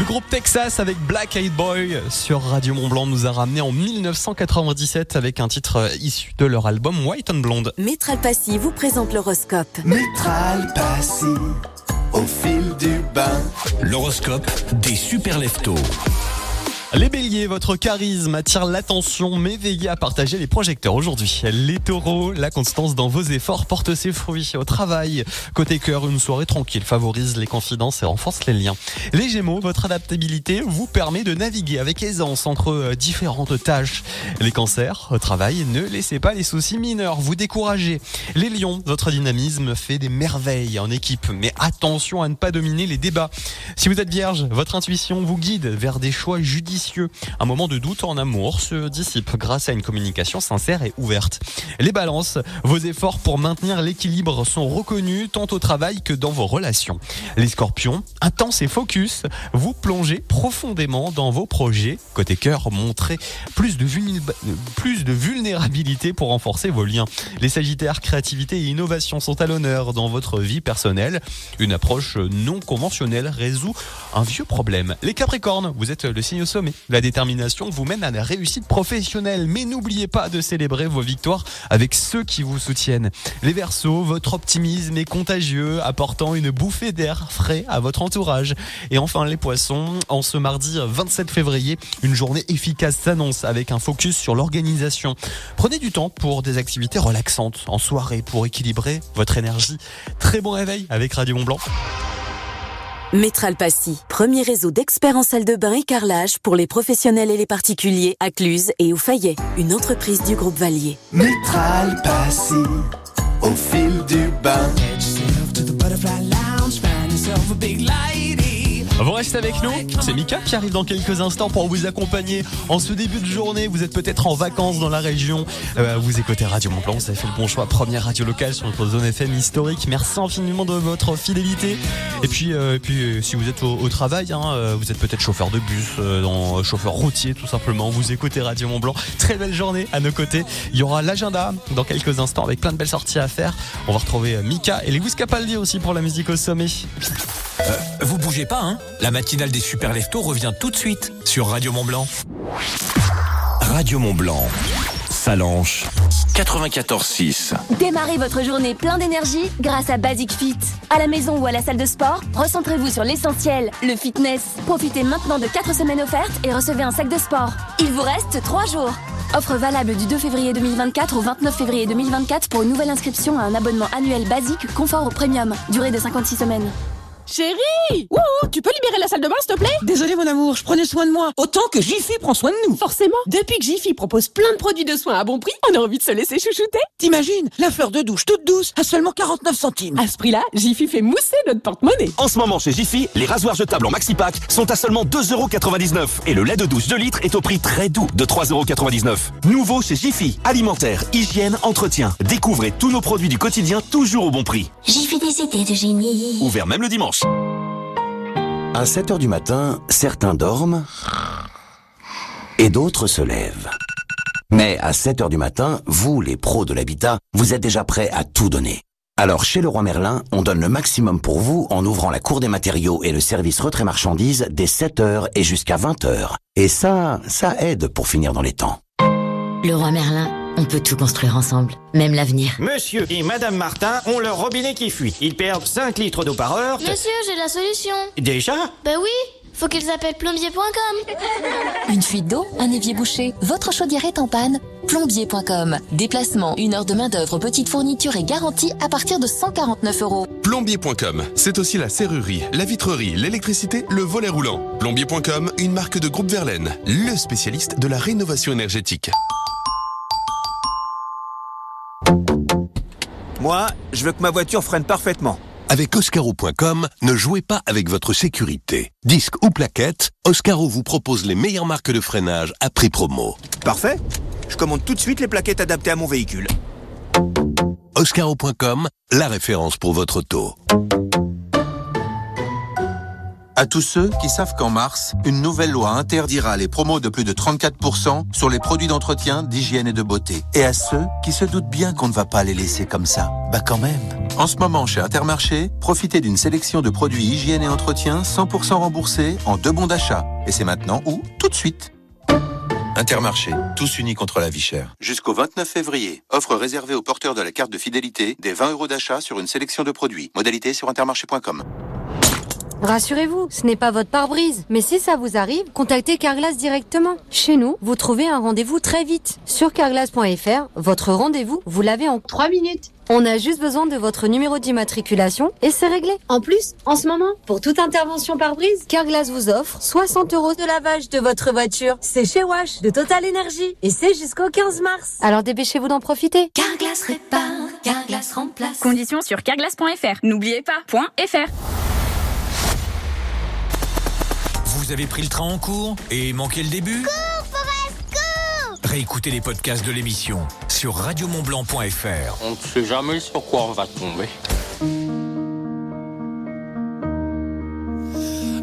groupe Texas avec Black Eyed Boy sur Radio Mont-Blanc nous a ramené en dix-neuf cent quatre-vingt-dix-sept avec un titre issu de leur album White and Blonde. Métral Passy vous présente l'horoscope. Métral Passy au fil du bain. L'horoscope des super leftos. Les béliers, votre charisme attire l'attention, mais veillez à partager les projecteurs aujourd'hui. Les taureaux, la constance dans vos efforts porte ses fruits au travail. Côté cœur, une soirée tranquille favorise les confidences et renforce les liens. Les gémeaux, votre adaptabilité vous permet de naviguer avec aisance entre différentes tâches. Les cancers, au travail, ne laissez pas les soucis mineurs vous décourager. Les lions, votre dynamisme fait des merveilles en équipe, mais attention à ne pas dominer les débats. Si vous êtes vierge, votre intuition vous guide vers des choix judicieux. Un moment de doute en amour se dissipe grâce à une communication sincère et ouverte. Les balances, vos efforts pour maintenir l'équilibre sont reconnus tant au travail que dans vos relations. Les scorpions, intense et focus, vous plongez profondément dans vos projets. Côté cœur, montrez plus de, vulné- plus de vulnérabilité pour renforcer vos liens. Les sagittaires, créativité et innovation sont à l'honneur dans votre vie personnelle. Une approche non conventionnelle résout un vieux problème. Les capricornes, vous êtes le signe sommet. La détermination vous mène à la réussite professionnelle, mais n'oubliez pas de célébrer vos victoires avec ceux qui vous soutiennent. Les Verseaux, votre optimisme est contagieux, apportant une bouffée d'air frais à votre entourage. Et enfin les Poissons, en ce mardi vingt-sept février, une journée efficace s'annonce avec un focus sur l'organisation. Prenez du temps pour des activités relaxantes en soirée pour équilibrer votre énergie. Très bon réveil avec Radio Mont-Blanc. Métral Passy, premier réseau d'experts en salle de bain et carrelage pour les professionnels et les particuliers à Cluses et au Fayet, une entreprise du groupe Vallier. Métral Passy, au fil du bain. Vous restez avec nous, c'est Mika qui arrive dans quelques instants pour vous accompagner en ce début de journée. Vous êtes peut-être en vacances dans la région, euh, vous écoutez Radio Mont-Blanc, vous avez fait le bon choix, première radio locale sur notre zone F M historique. Merci infiniment de votre fidélité. Et puis, euh, et puis si vous êtes au, au travail, hein, vous êtes peut-être chauffeur de bus, euh, dans, chauffeur routier tout simplement, vous écoutez Radio Mont-Blanc. Très belle journée à nos côtés, il y aura l'agenda dans quelques instants avec plein de belles sorties à faire. On va retrouver Mika et Lewis Capaldi aussi pour la musique au sommet. Euh, vous bougez pas, hein. La matinale des super leftos revient tout de suite sur Radio Mont-Blanc. Radio Mont-Blanc, Sallanches, quatre-vingt-quatorze virgule six. Démarrez votre journée plein d'énergie grâce à Basic Fit. À la maison ou à la salle de sport, recentrez-vous sur l'essentiel, le fitness. Profitez maintenant de quatre semaines offertes et recevez un sac de sport. Il vous reste trois jours. Offre valable du deux février deux mille vingt-quatre au vingt-neuf février deux mille vingt-quatre pour une nouvelle inscription à un abonnement annuel basique, confort au premium. Durée de cinquante-six semaines. Chérie! Wouhou! Tu peux libérer la salle de bain, s'il te plaît? Désolée, mon amour, je prenais soin de moi. Autant que Jiffy prend soin de nous. Forcément. Depuis que Jiffy propose plein de produits de soins à bon prix, on a envie de se laisser chouchouter. T'imagines? La fleur de douche toute douce à seulement quarante-neuf centimes. À ce prix-là, Jiffy fait mousser notre porte-monnaie. En ce moment, chez Jiffy, les rasoirs jetables en maxi-pack sont à seulement deux euros quatre-vingt-dix-neuf. Et le lait de douche deux litres est au prix très doux de trois euros quatre-vingt-dix-neuf. Nouveau chez Jiffy. Alimentaire, hygiène, entretien. Découvrez tous nos produits du quotidien toujours au bon prix. Jiffy, des idées de génie. Ouvert même le dimanche. À sept heures du matin, certains dorment et d'autres se lèvent. Mais à sept heures du matin, vous, les pros de l'habitat, vous êtes déjà prêts à tout donner. Alors chez Leroy Merlin, on donne le maximum pour vous en ouvrant la cour des matériaux et le service retrait marchandises dès sept heures et jusqu'à vingt heures. Et ça, ça aide pour finir dans les temps. Leroy Merlin. On peut tout construire ensemble, même l'avenir. Monsieur et Madame Martin ont leur robinet qui fuit. Ils perdent cinq litres d'eau par heure. Monsieur, j'ai la solution. Déjà ? Ben oui, faut qu'ils appellent plombier point com. Une fuite d'eau, un évier bouché, votre chaudière est en panne. Plombier point com. Déplacement, une heure de main-d'œuvre, petite fourniture et garantie à partir de cent quarante-neuf euros. Plombier point com, c'est aussi la serrurerie, la vitrerie, l'électricité, le volet roulant. Plombier point com, une marque de groupe Verlaine, le spécialiste de la rénovation énergétique. Moi, je veux que ma voiture freine parfaitement. Avec Oscaro point com, ne jouez pas avec votre sécurité. Disque ou plaquette, Oscaro vous propose les meilleures marques de freinage à prix promo. Parfait. Je commande tout de suite les plaquettes adaptées à mon véhicule. Oscaro point com, la référence pour votre auto. À tous ceux qui savent qu'en mars, une nouvelle loi interdira les promos de plus de trente-quatre pour cent sur les produits d'entretien, d'hygiène et de beauté. Et à ceux qui se doutent bien qu'on ne va pas les laisser comme ça. Bah quand même. En ce moment, chez Intermarché, profitez d'une sélection de produits hygiène et entretien cent pour cent remboursés en deux bons d'achat. Et c'est maintenant ou tout de suite. Intermarché, tous unis contre la vie chère. Jusqu'au vingt-neuf février, offre réservée aux porteurs de la carte de fidélité des vingt euros d'achat sur une sélection de produits. Modalités sur intermarché point com. Rassurez-vous, ce n'est pas votre pare-brise. Mais si ça vous arrive, contactez Carglass directement. Chez nous, vous trouvez un rendez-vous très vite. Sur carglass point f r, votre rendez-vous, vous l'avez en trois minutes. On a juste besoin de votre numéro d'immatriculation et c'est réglé. En plus, en ce moment, pour toute intervention pare-brise, Carglass vous offre soixante euros de lavage de votre voiture. C'est chez Wash de Total Energy et c'est jusqu'au quinze mars. Alors dépêchez-vous d'en profiter. Carglass répare, Carglass remplace. Conditions sur carglass point f r. N'oubliez pas, .fr. Vous avez pris le train en cours et manqué le début? Cours, Forest, cours! Réécoutez les podcasts de l'émission sur radio mont blanc point f r. On ne sait jamais sur quoi on va tomber.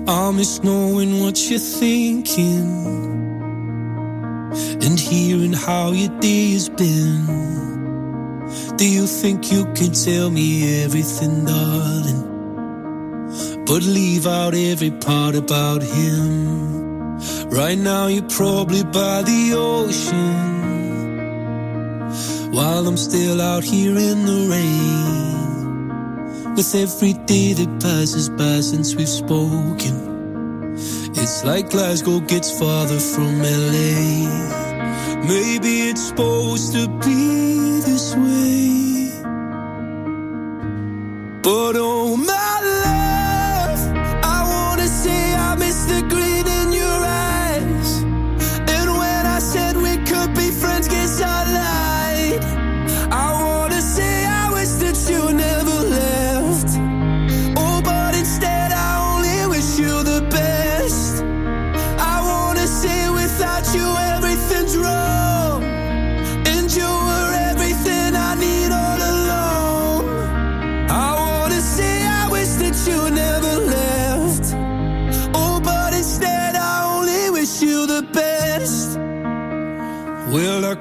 I miss knowing what you're thinking and hearing how your day's been. Do you think you can tell me everything, darling? But leave out every part about him. Right now you're probably by the ocean, while I'm still out here in the rain. With every day that passes by since we've spoken, it's like Glasgow gets farther from L A. Maybe it's supposed to be this way, but oh my love, I miss the green in your eyes. And when I said we could be friends, guess I lied. I wanna say I wish that you never left. Oh, but instead I only wish you the best. I wanna say without you everything's wrong, and you were everything I need all along. I wanna say I wish that you never left. You the best. Well, I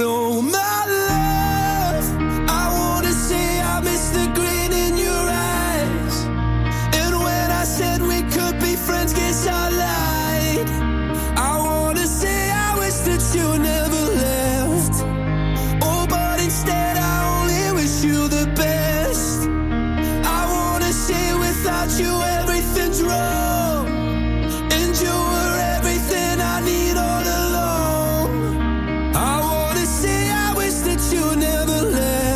oh my love, I miss the green in your eyes. And when I said we could be friends, guess I lied. I wanna say I wish that you never left. Oh, but instead I only wish you the best. I wanna say without you everything's wrong, and you were everything I need all along. I wanna say I wish that you never left.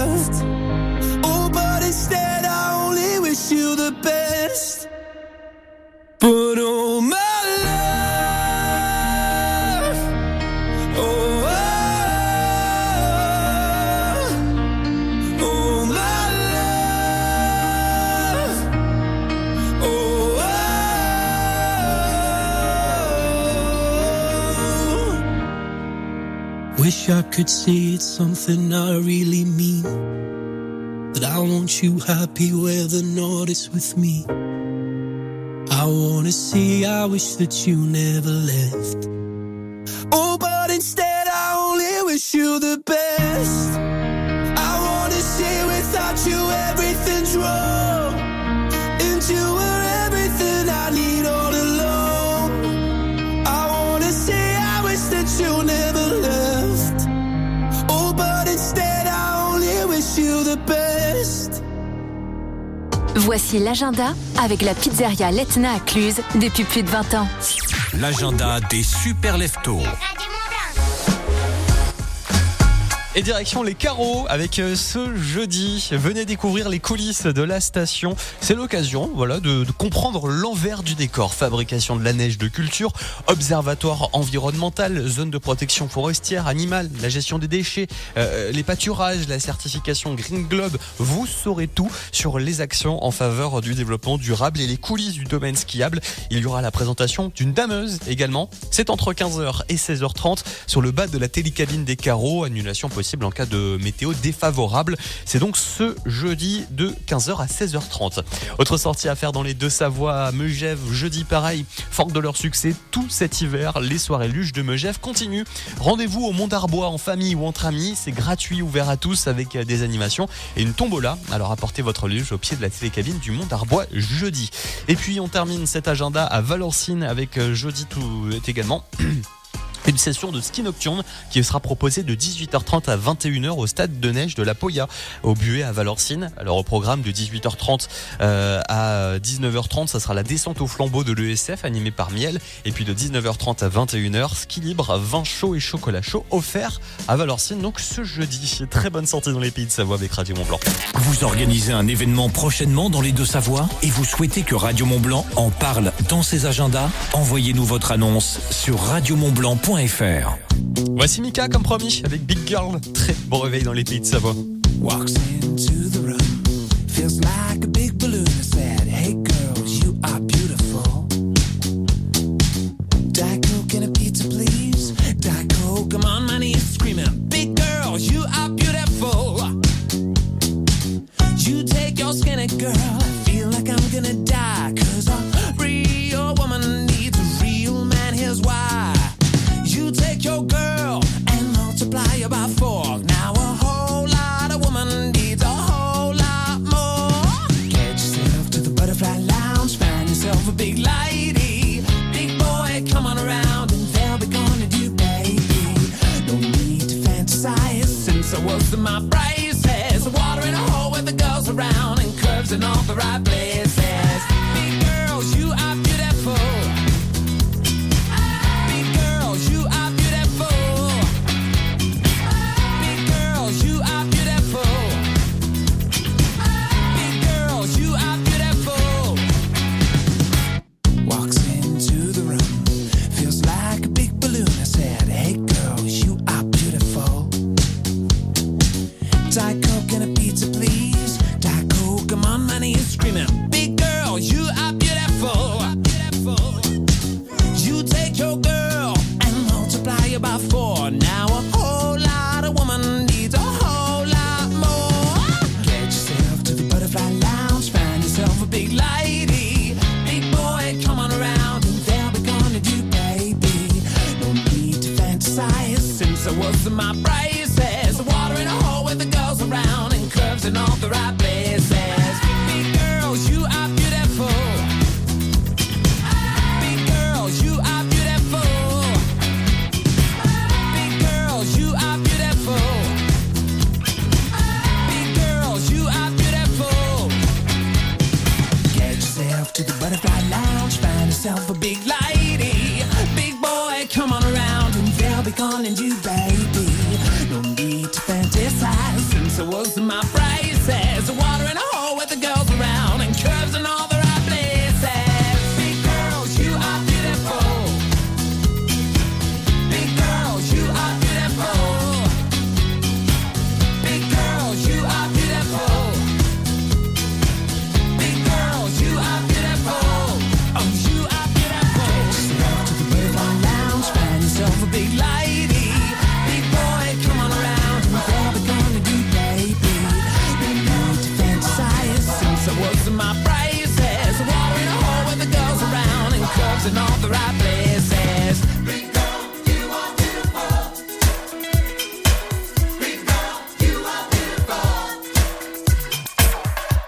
Instead, I only wish you the best. But oh my love, oh, oh, oh my love, oh, oh. Wish I could say it's something I really mean. That I want you happy where the north is with me. I wanna say I wish that you never left. Oh, but instead I only wish you the best. I wanna say without you everything's wrong, and you were everything I need all along. I wanna say I wish that you never left. Oh, but instead I only wish you the best. Voici l'agenda avec la pizzeria Letna à Cluse depuis plus de vingt ans. L'agenda des super leftos. Et direction les Carreaux avec ce jeudi. Venez découvrir les coulisses de la station. C'est l'occasion, voilà, de, de comprendre l'envers du décor. Fabrication de la neige de culture, observatoire environnemental, zone de protection forestière, animale, la gestion des déchets, euh, les pâturages, la certification Green Globe. Vous saurez tout sur les actions en faveur du développement durable et les coulisses du domaine skiable. Il y aura la présentation d'une dameuse également. C'est entre quinze heures et seize heures trente sur le bas de la télécabine des Carreaux. Annulation possible en cas de météo défavorable. C'est donc ce jeudi de quinze heures à seize heures trente. Autre sortie à faire dans les Deux-Savoie, à Megève, jeudi pareil. Forte de leur succès tout cet hiver, les soirées luges de Megève continuent. Rendez-vous au Mont d'Arbois en famille ou entre amis. C'est gratuit, ouvert à tous avec des animations et une tombola. Alors apportez votre luge au pied de la télécabine du Mont d'Arbois jeudi. Et puis on termine cet agenda à Valenciennes avec jeudi tout est également... une session de ski nocturne qui sera proposée de dix-huit heures trente à vingt et une heures au stade de neige de la Poya au Buet à Valenciennes. Alors au programme de dix-huit heures trente euh, à dix-neuf heures trente, ça sera la descente au flambeau de l'E S F animée par Miel. Et puis de dix-neuf heures trente à vingt et une heures, ski libre, vin chaud et chocolat chaud offert à Valenciennes. Donc ce jeudi, très bonne sortie dans les Pays de Savoie avec Radio Mont Blanc. Vous organisez un événement prochainement dans les Deux-Savoie et vous souhaitez que Radio Mont Blanc en parle dans ses agendas? Envoyez-nous votre annonce sur radio mont blanc point com. Voici Mika comme promis avec Big Girl. Très bon réveil dans les Pays de Savoie. Walks into the room, feels like a big balloon. I said, hey girl, you are beautiful. Diet Coke and a pizza, please. Diet Coke, I'm on my knees screaming, big girl, you are beautiful. You take your skinny girl, I feel like I'm gonna die. Cause a real woman needs a real man, here's why. You take your girl and multiply her by four. Now a whole lot of woman needs a whole lot more. Get yourself to the butterfly lounge, find yourself a big lady. Big boy, come on around and they'll be gonna do baby. No need to fantasize since I was in my braces. Water in a hole with the girls around and curves in all the right places. Big girls, you are beautiful.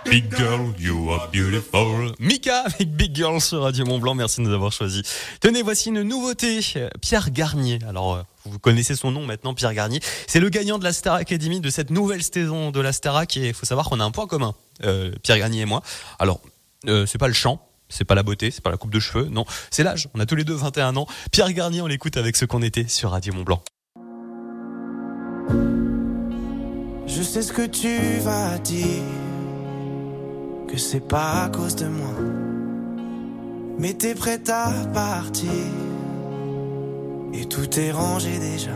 Big girl, you are beautiful. Mika avec Big Girl sur Radio Mont Blanc. Merci de nous avoir choisis. Tenez, voici une nouveauté. Pierre Garnier. Alors, vous connaissez son nom maintenant, Pierre Garnier. C'est le gagnant de la Star Academy de cette nouvelle saison de la Starac. Et il faut savoir qu'on a un point commun, euh, Pierre Garnier et moi. Alors, euh, c'est pas le chant, c'est pas la beauté, c'est pas la coupe de cheveux. Non, c'est l'âge. On a tous les deux vingt et un ans. Pierre Garnier, on l'écoute avec ce qu'on était sur Radio Mont Blanc. sais ce que tu vas dire, que c'est pas à cause de moi, mais t'es prête à partir et tout est rangé déjà.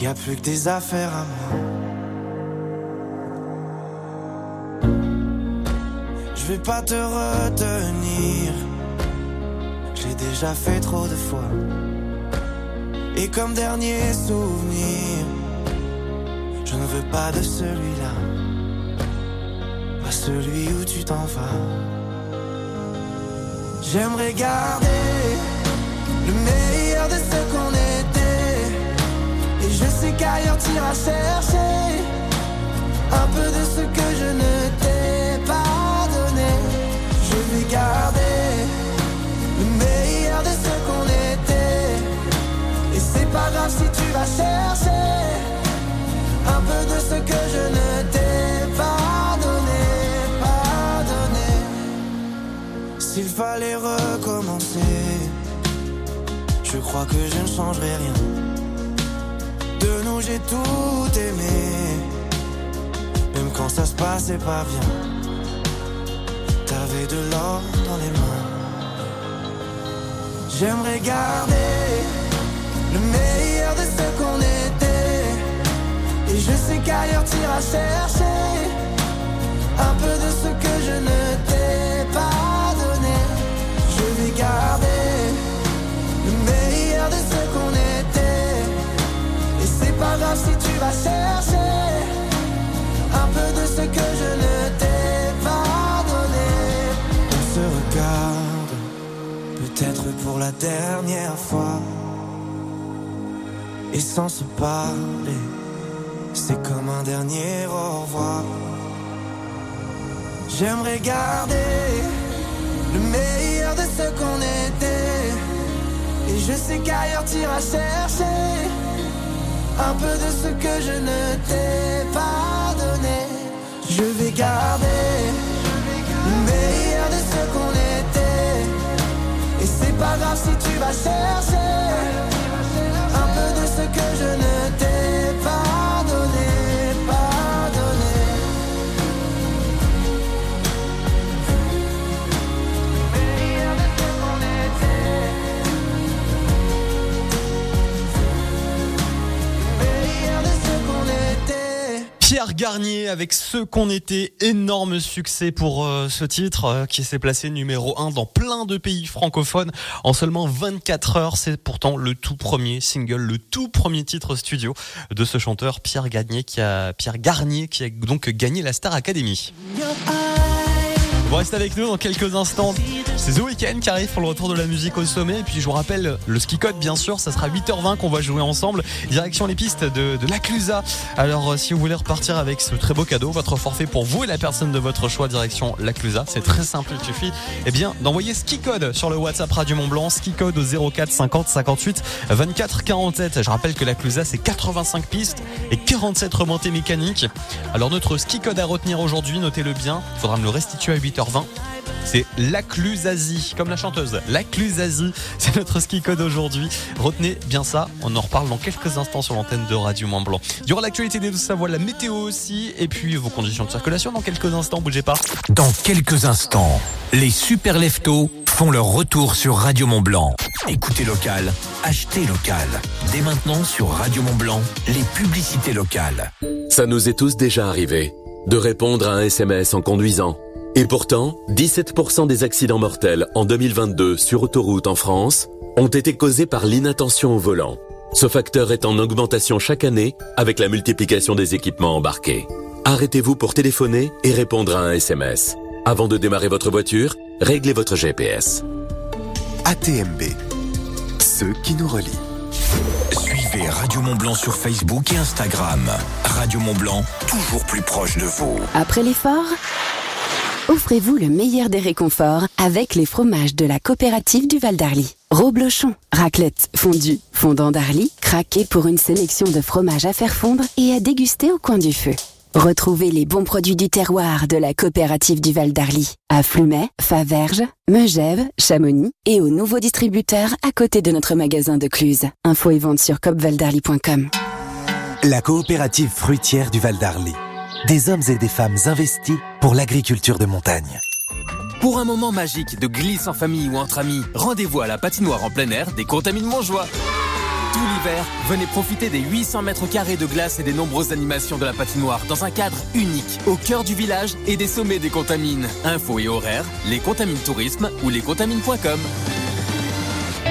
Y'a plus que des affaires à moi. Je vais pas te retenir, j'ai déjà fait trop de fois. Et comme dernier souvenir, je ne veux pas de celui-là, pas celui où tu t'en vas. J'aimerais garder le meilleur de ce qu'on était, et je sais qu'ailleurs t'iras chercher un peu de ce que je ne t'ai pas donné. Je vais garder le meilleur de ce qu'on était, et c'est pas grave si tu vas chercher un peu de ce que je ne t'ai pas donné, pas donné. S'il fallait recommencer, je crois que je ne changerai rien. De nous j'ai tout aimé, même quand ça se passait pas bien. T'avais de l'or dans les mains. J'aimerais garder le meilleur de ce qu'on était, et je sais qu'ailleurs t'iras chercher un peu de ce que je ne t'ai pas donné. Je vais garder le meilleur de ce qu'on était, et c'est pas grave si tu vas chercher un peu de ce que je ne t'ai pas donné. On se regarde peut-être pour la dernière fois, et sans se parler, c'est comme un dernier au revoir. J'aimerais garder le meilleur de ce qu'on était, et je sais qu'ailleurs t'iras chercher un peu de ce que je ne t'ai pas donné. Je vais garder le meilleur de ce qu'on était, et c'est pas grave si tu vas chercher un peu de ce que je ne t'ai pas. Pierre Garnier avec Ceux qu'on était, énorme succès pour euh, ce titre euh, qui s'est placé numéro un dans plein de pays francophones en seulement vingt-quatre heures. C'est pourtant le tout premier single, le tout premier titre studio de ce chanteur Pierre Garnier qui a, Pierre Garnier qui a donc gagné la Star Academy. Vous restez avec nous dans quelques instants. C'est The Weeknd qui arrive pour le retour de la musique au sommet. Et puis je vous rappelle le ski code, bien sûr. Ça sera huit heures vingt qu'on va jouer ensemble. Direction les pistes de, de la Clusa. Alors si vous voulez repartir avec ce très beau cadeau, votre forfait pour vous et la personne de votre choix, direction la Clusa. C'est très simple, il suffit eh bien, d'envoyer ski code sur le WhatsApp Radio Mont Blanc. Ski code au zéro quatre cinquante cinquante-huit vingt-quatre quarante-sept. Je rappelle que la Clusa c'est quatre-vingt-cinq pistes et quarante-sept remontées mécaniques. Alors notre ski code à retenir aujourd'hui, notez-le bien, il faudra me le restituer à huit heures vingt. C'est la Clusasie, comme la chanteuse. La Clusasie, c'est notre ski code aujourd'hui. Retenez bien ça, on en reparle dans quelques instants sur l'antenne de Radio Mont Blanc. Il y aura l'actualité des Deux-Savoie, la météo aussi, et puis vos conditions de circulation dans quelques instants, bougez pas. Dans quelques instants, les super leftos font leur retour sur Radio Mont Blanc. Écoutez local, achetez local. Dès maintenant sur Radio Mont Blanc, les publicités locales. Ça nous est tous déjà arrivé de répondre à un S M S en conduisant. Et pourtant, dix-sept pour cent des accidents mortels en deux mille vingt-deux sur autoroute en France ont été causés par l'inattention au volant. Ce facteur est en augmentation chaque année avec la multiplication des équipements embarqués. Arrêtez-vous pour téléphoner et répondre à un S M S. Avant de démarrer votre voiture, réglez votre G P S. A T M B, ceux qui nous relient. Suivez Radio Mont Blanc sur Facebook et Instagram. Radio Mont Blanc, toujours plus proche de vous. Après l'effort, offrez-vous le meilleur des réconforts avec les fromages de la coopérative du Val d'Arly. Roblochon, raclette, fondue, fondant d'Arly, craquez pour une sélection de fromages à faire fondre et à déguster au coin du feu. Retrouvez les bons produits du terroir de la coopérative du Val d'Arly à Flumet, Faverges, Megève, Chamonix et aux nouveaux distributeurs à côté de notre magasin de Cluse. Info et vente sur coop val d'arly point com. La coopérative fruitière du Val d'Arly. Des hommes et des femmes investis pour l'agriculture de montagne. Pour un moment magique de glisse en famille ou entre amis, rendez-vous à la patinoire en plein air des Contamines Montjoie. Tout l'hiver, venez profiter des huit cents mètres carrés de glace et des nombreuses animations de la patinoire dans un cadre unique, au cœur du village et des sommets des Contamines. Infos et horaires, les Contamines Tourisme ou lescontamines point com.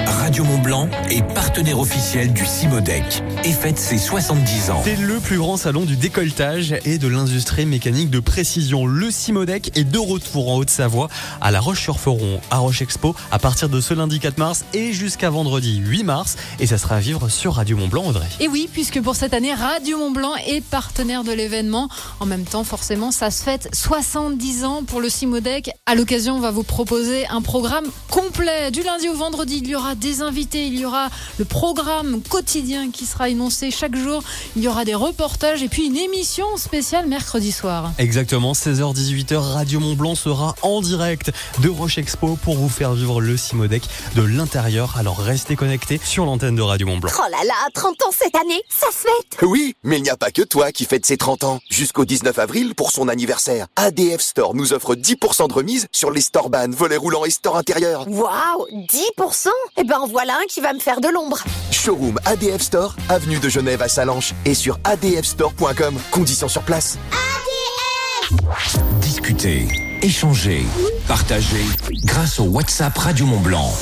Radio Mont-Blanc est partenaire officiel du Cimodec et fête ses soixante-dix ans. C'est le plus grand salon du décolletage et de l'industrie mécanique de précision. Le Cimodec est de retour en Haute-Savoie, à La Roche-sur-Foron, à Roche Expo, à partir de ce lundi quatre mars et jusqu'à vendredi huit mars. Et ça sera à vivre sur Radio Mont-Blanc, Audrey. Et oui, puisque pour cette année, Radio Mont-Blanc est partenaire de l'événement. En même temps, forcément, ça se fête soixante-dix ans pour le Cimodec. À l'occasion, on va vous proposer un programme complet. Du lundi au vendredi, il y aura des invités, il y aura le programme quotidien qui sera énoncé chaque jour, il y aura des reportages et puis une émission spéciale mercredi soir. Exactement, seize heures dix-huit heures, Radio Mont-Blanc sera en direct de Roche Expo pour vous faire vivre le Cimodec de l'intérieur. Alors restez connectés sur l'antenne de Radio Mont-Blanc. Oh là là, trente ans cette année, ça se fête. Oui, mais il n'y a pas que toi qui fête ses trente ans. Jusqu'au dix-neuf avril, pour son anniversaire, A D F Store nous offre dix pour cent de remise sur les store ban, volets roulants et store intérieurs. Waouh, dix pour cent? Eh ben voilà un qui va me faire de l'ombre. Showroom A D F Store, avenue de Genève à Sallanches et sur a d f store point com. Conditions sur place. A D F. Discutez, échangez, partagez grâce au WhatsApp Radio Mont-Blanc.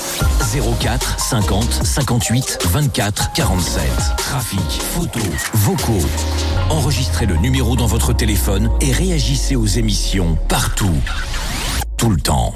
zéro quatre cinquante cinquante-huit vingt-quatre quarante-sept. Trafic, photos, vocaux. Enregistrez le numéro dans votre téléphone et réagissez aux émissions partout, tout le temps.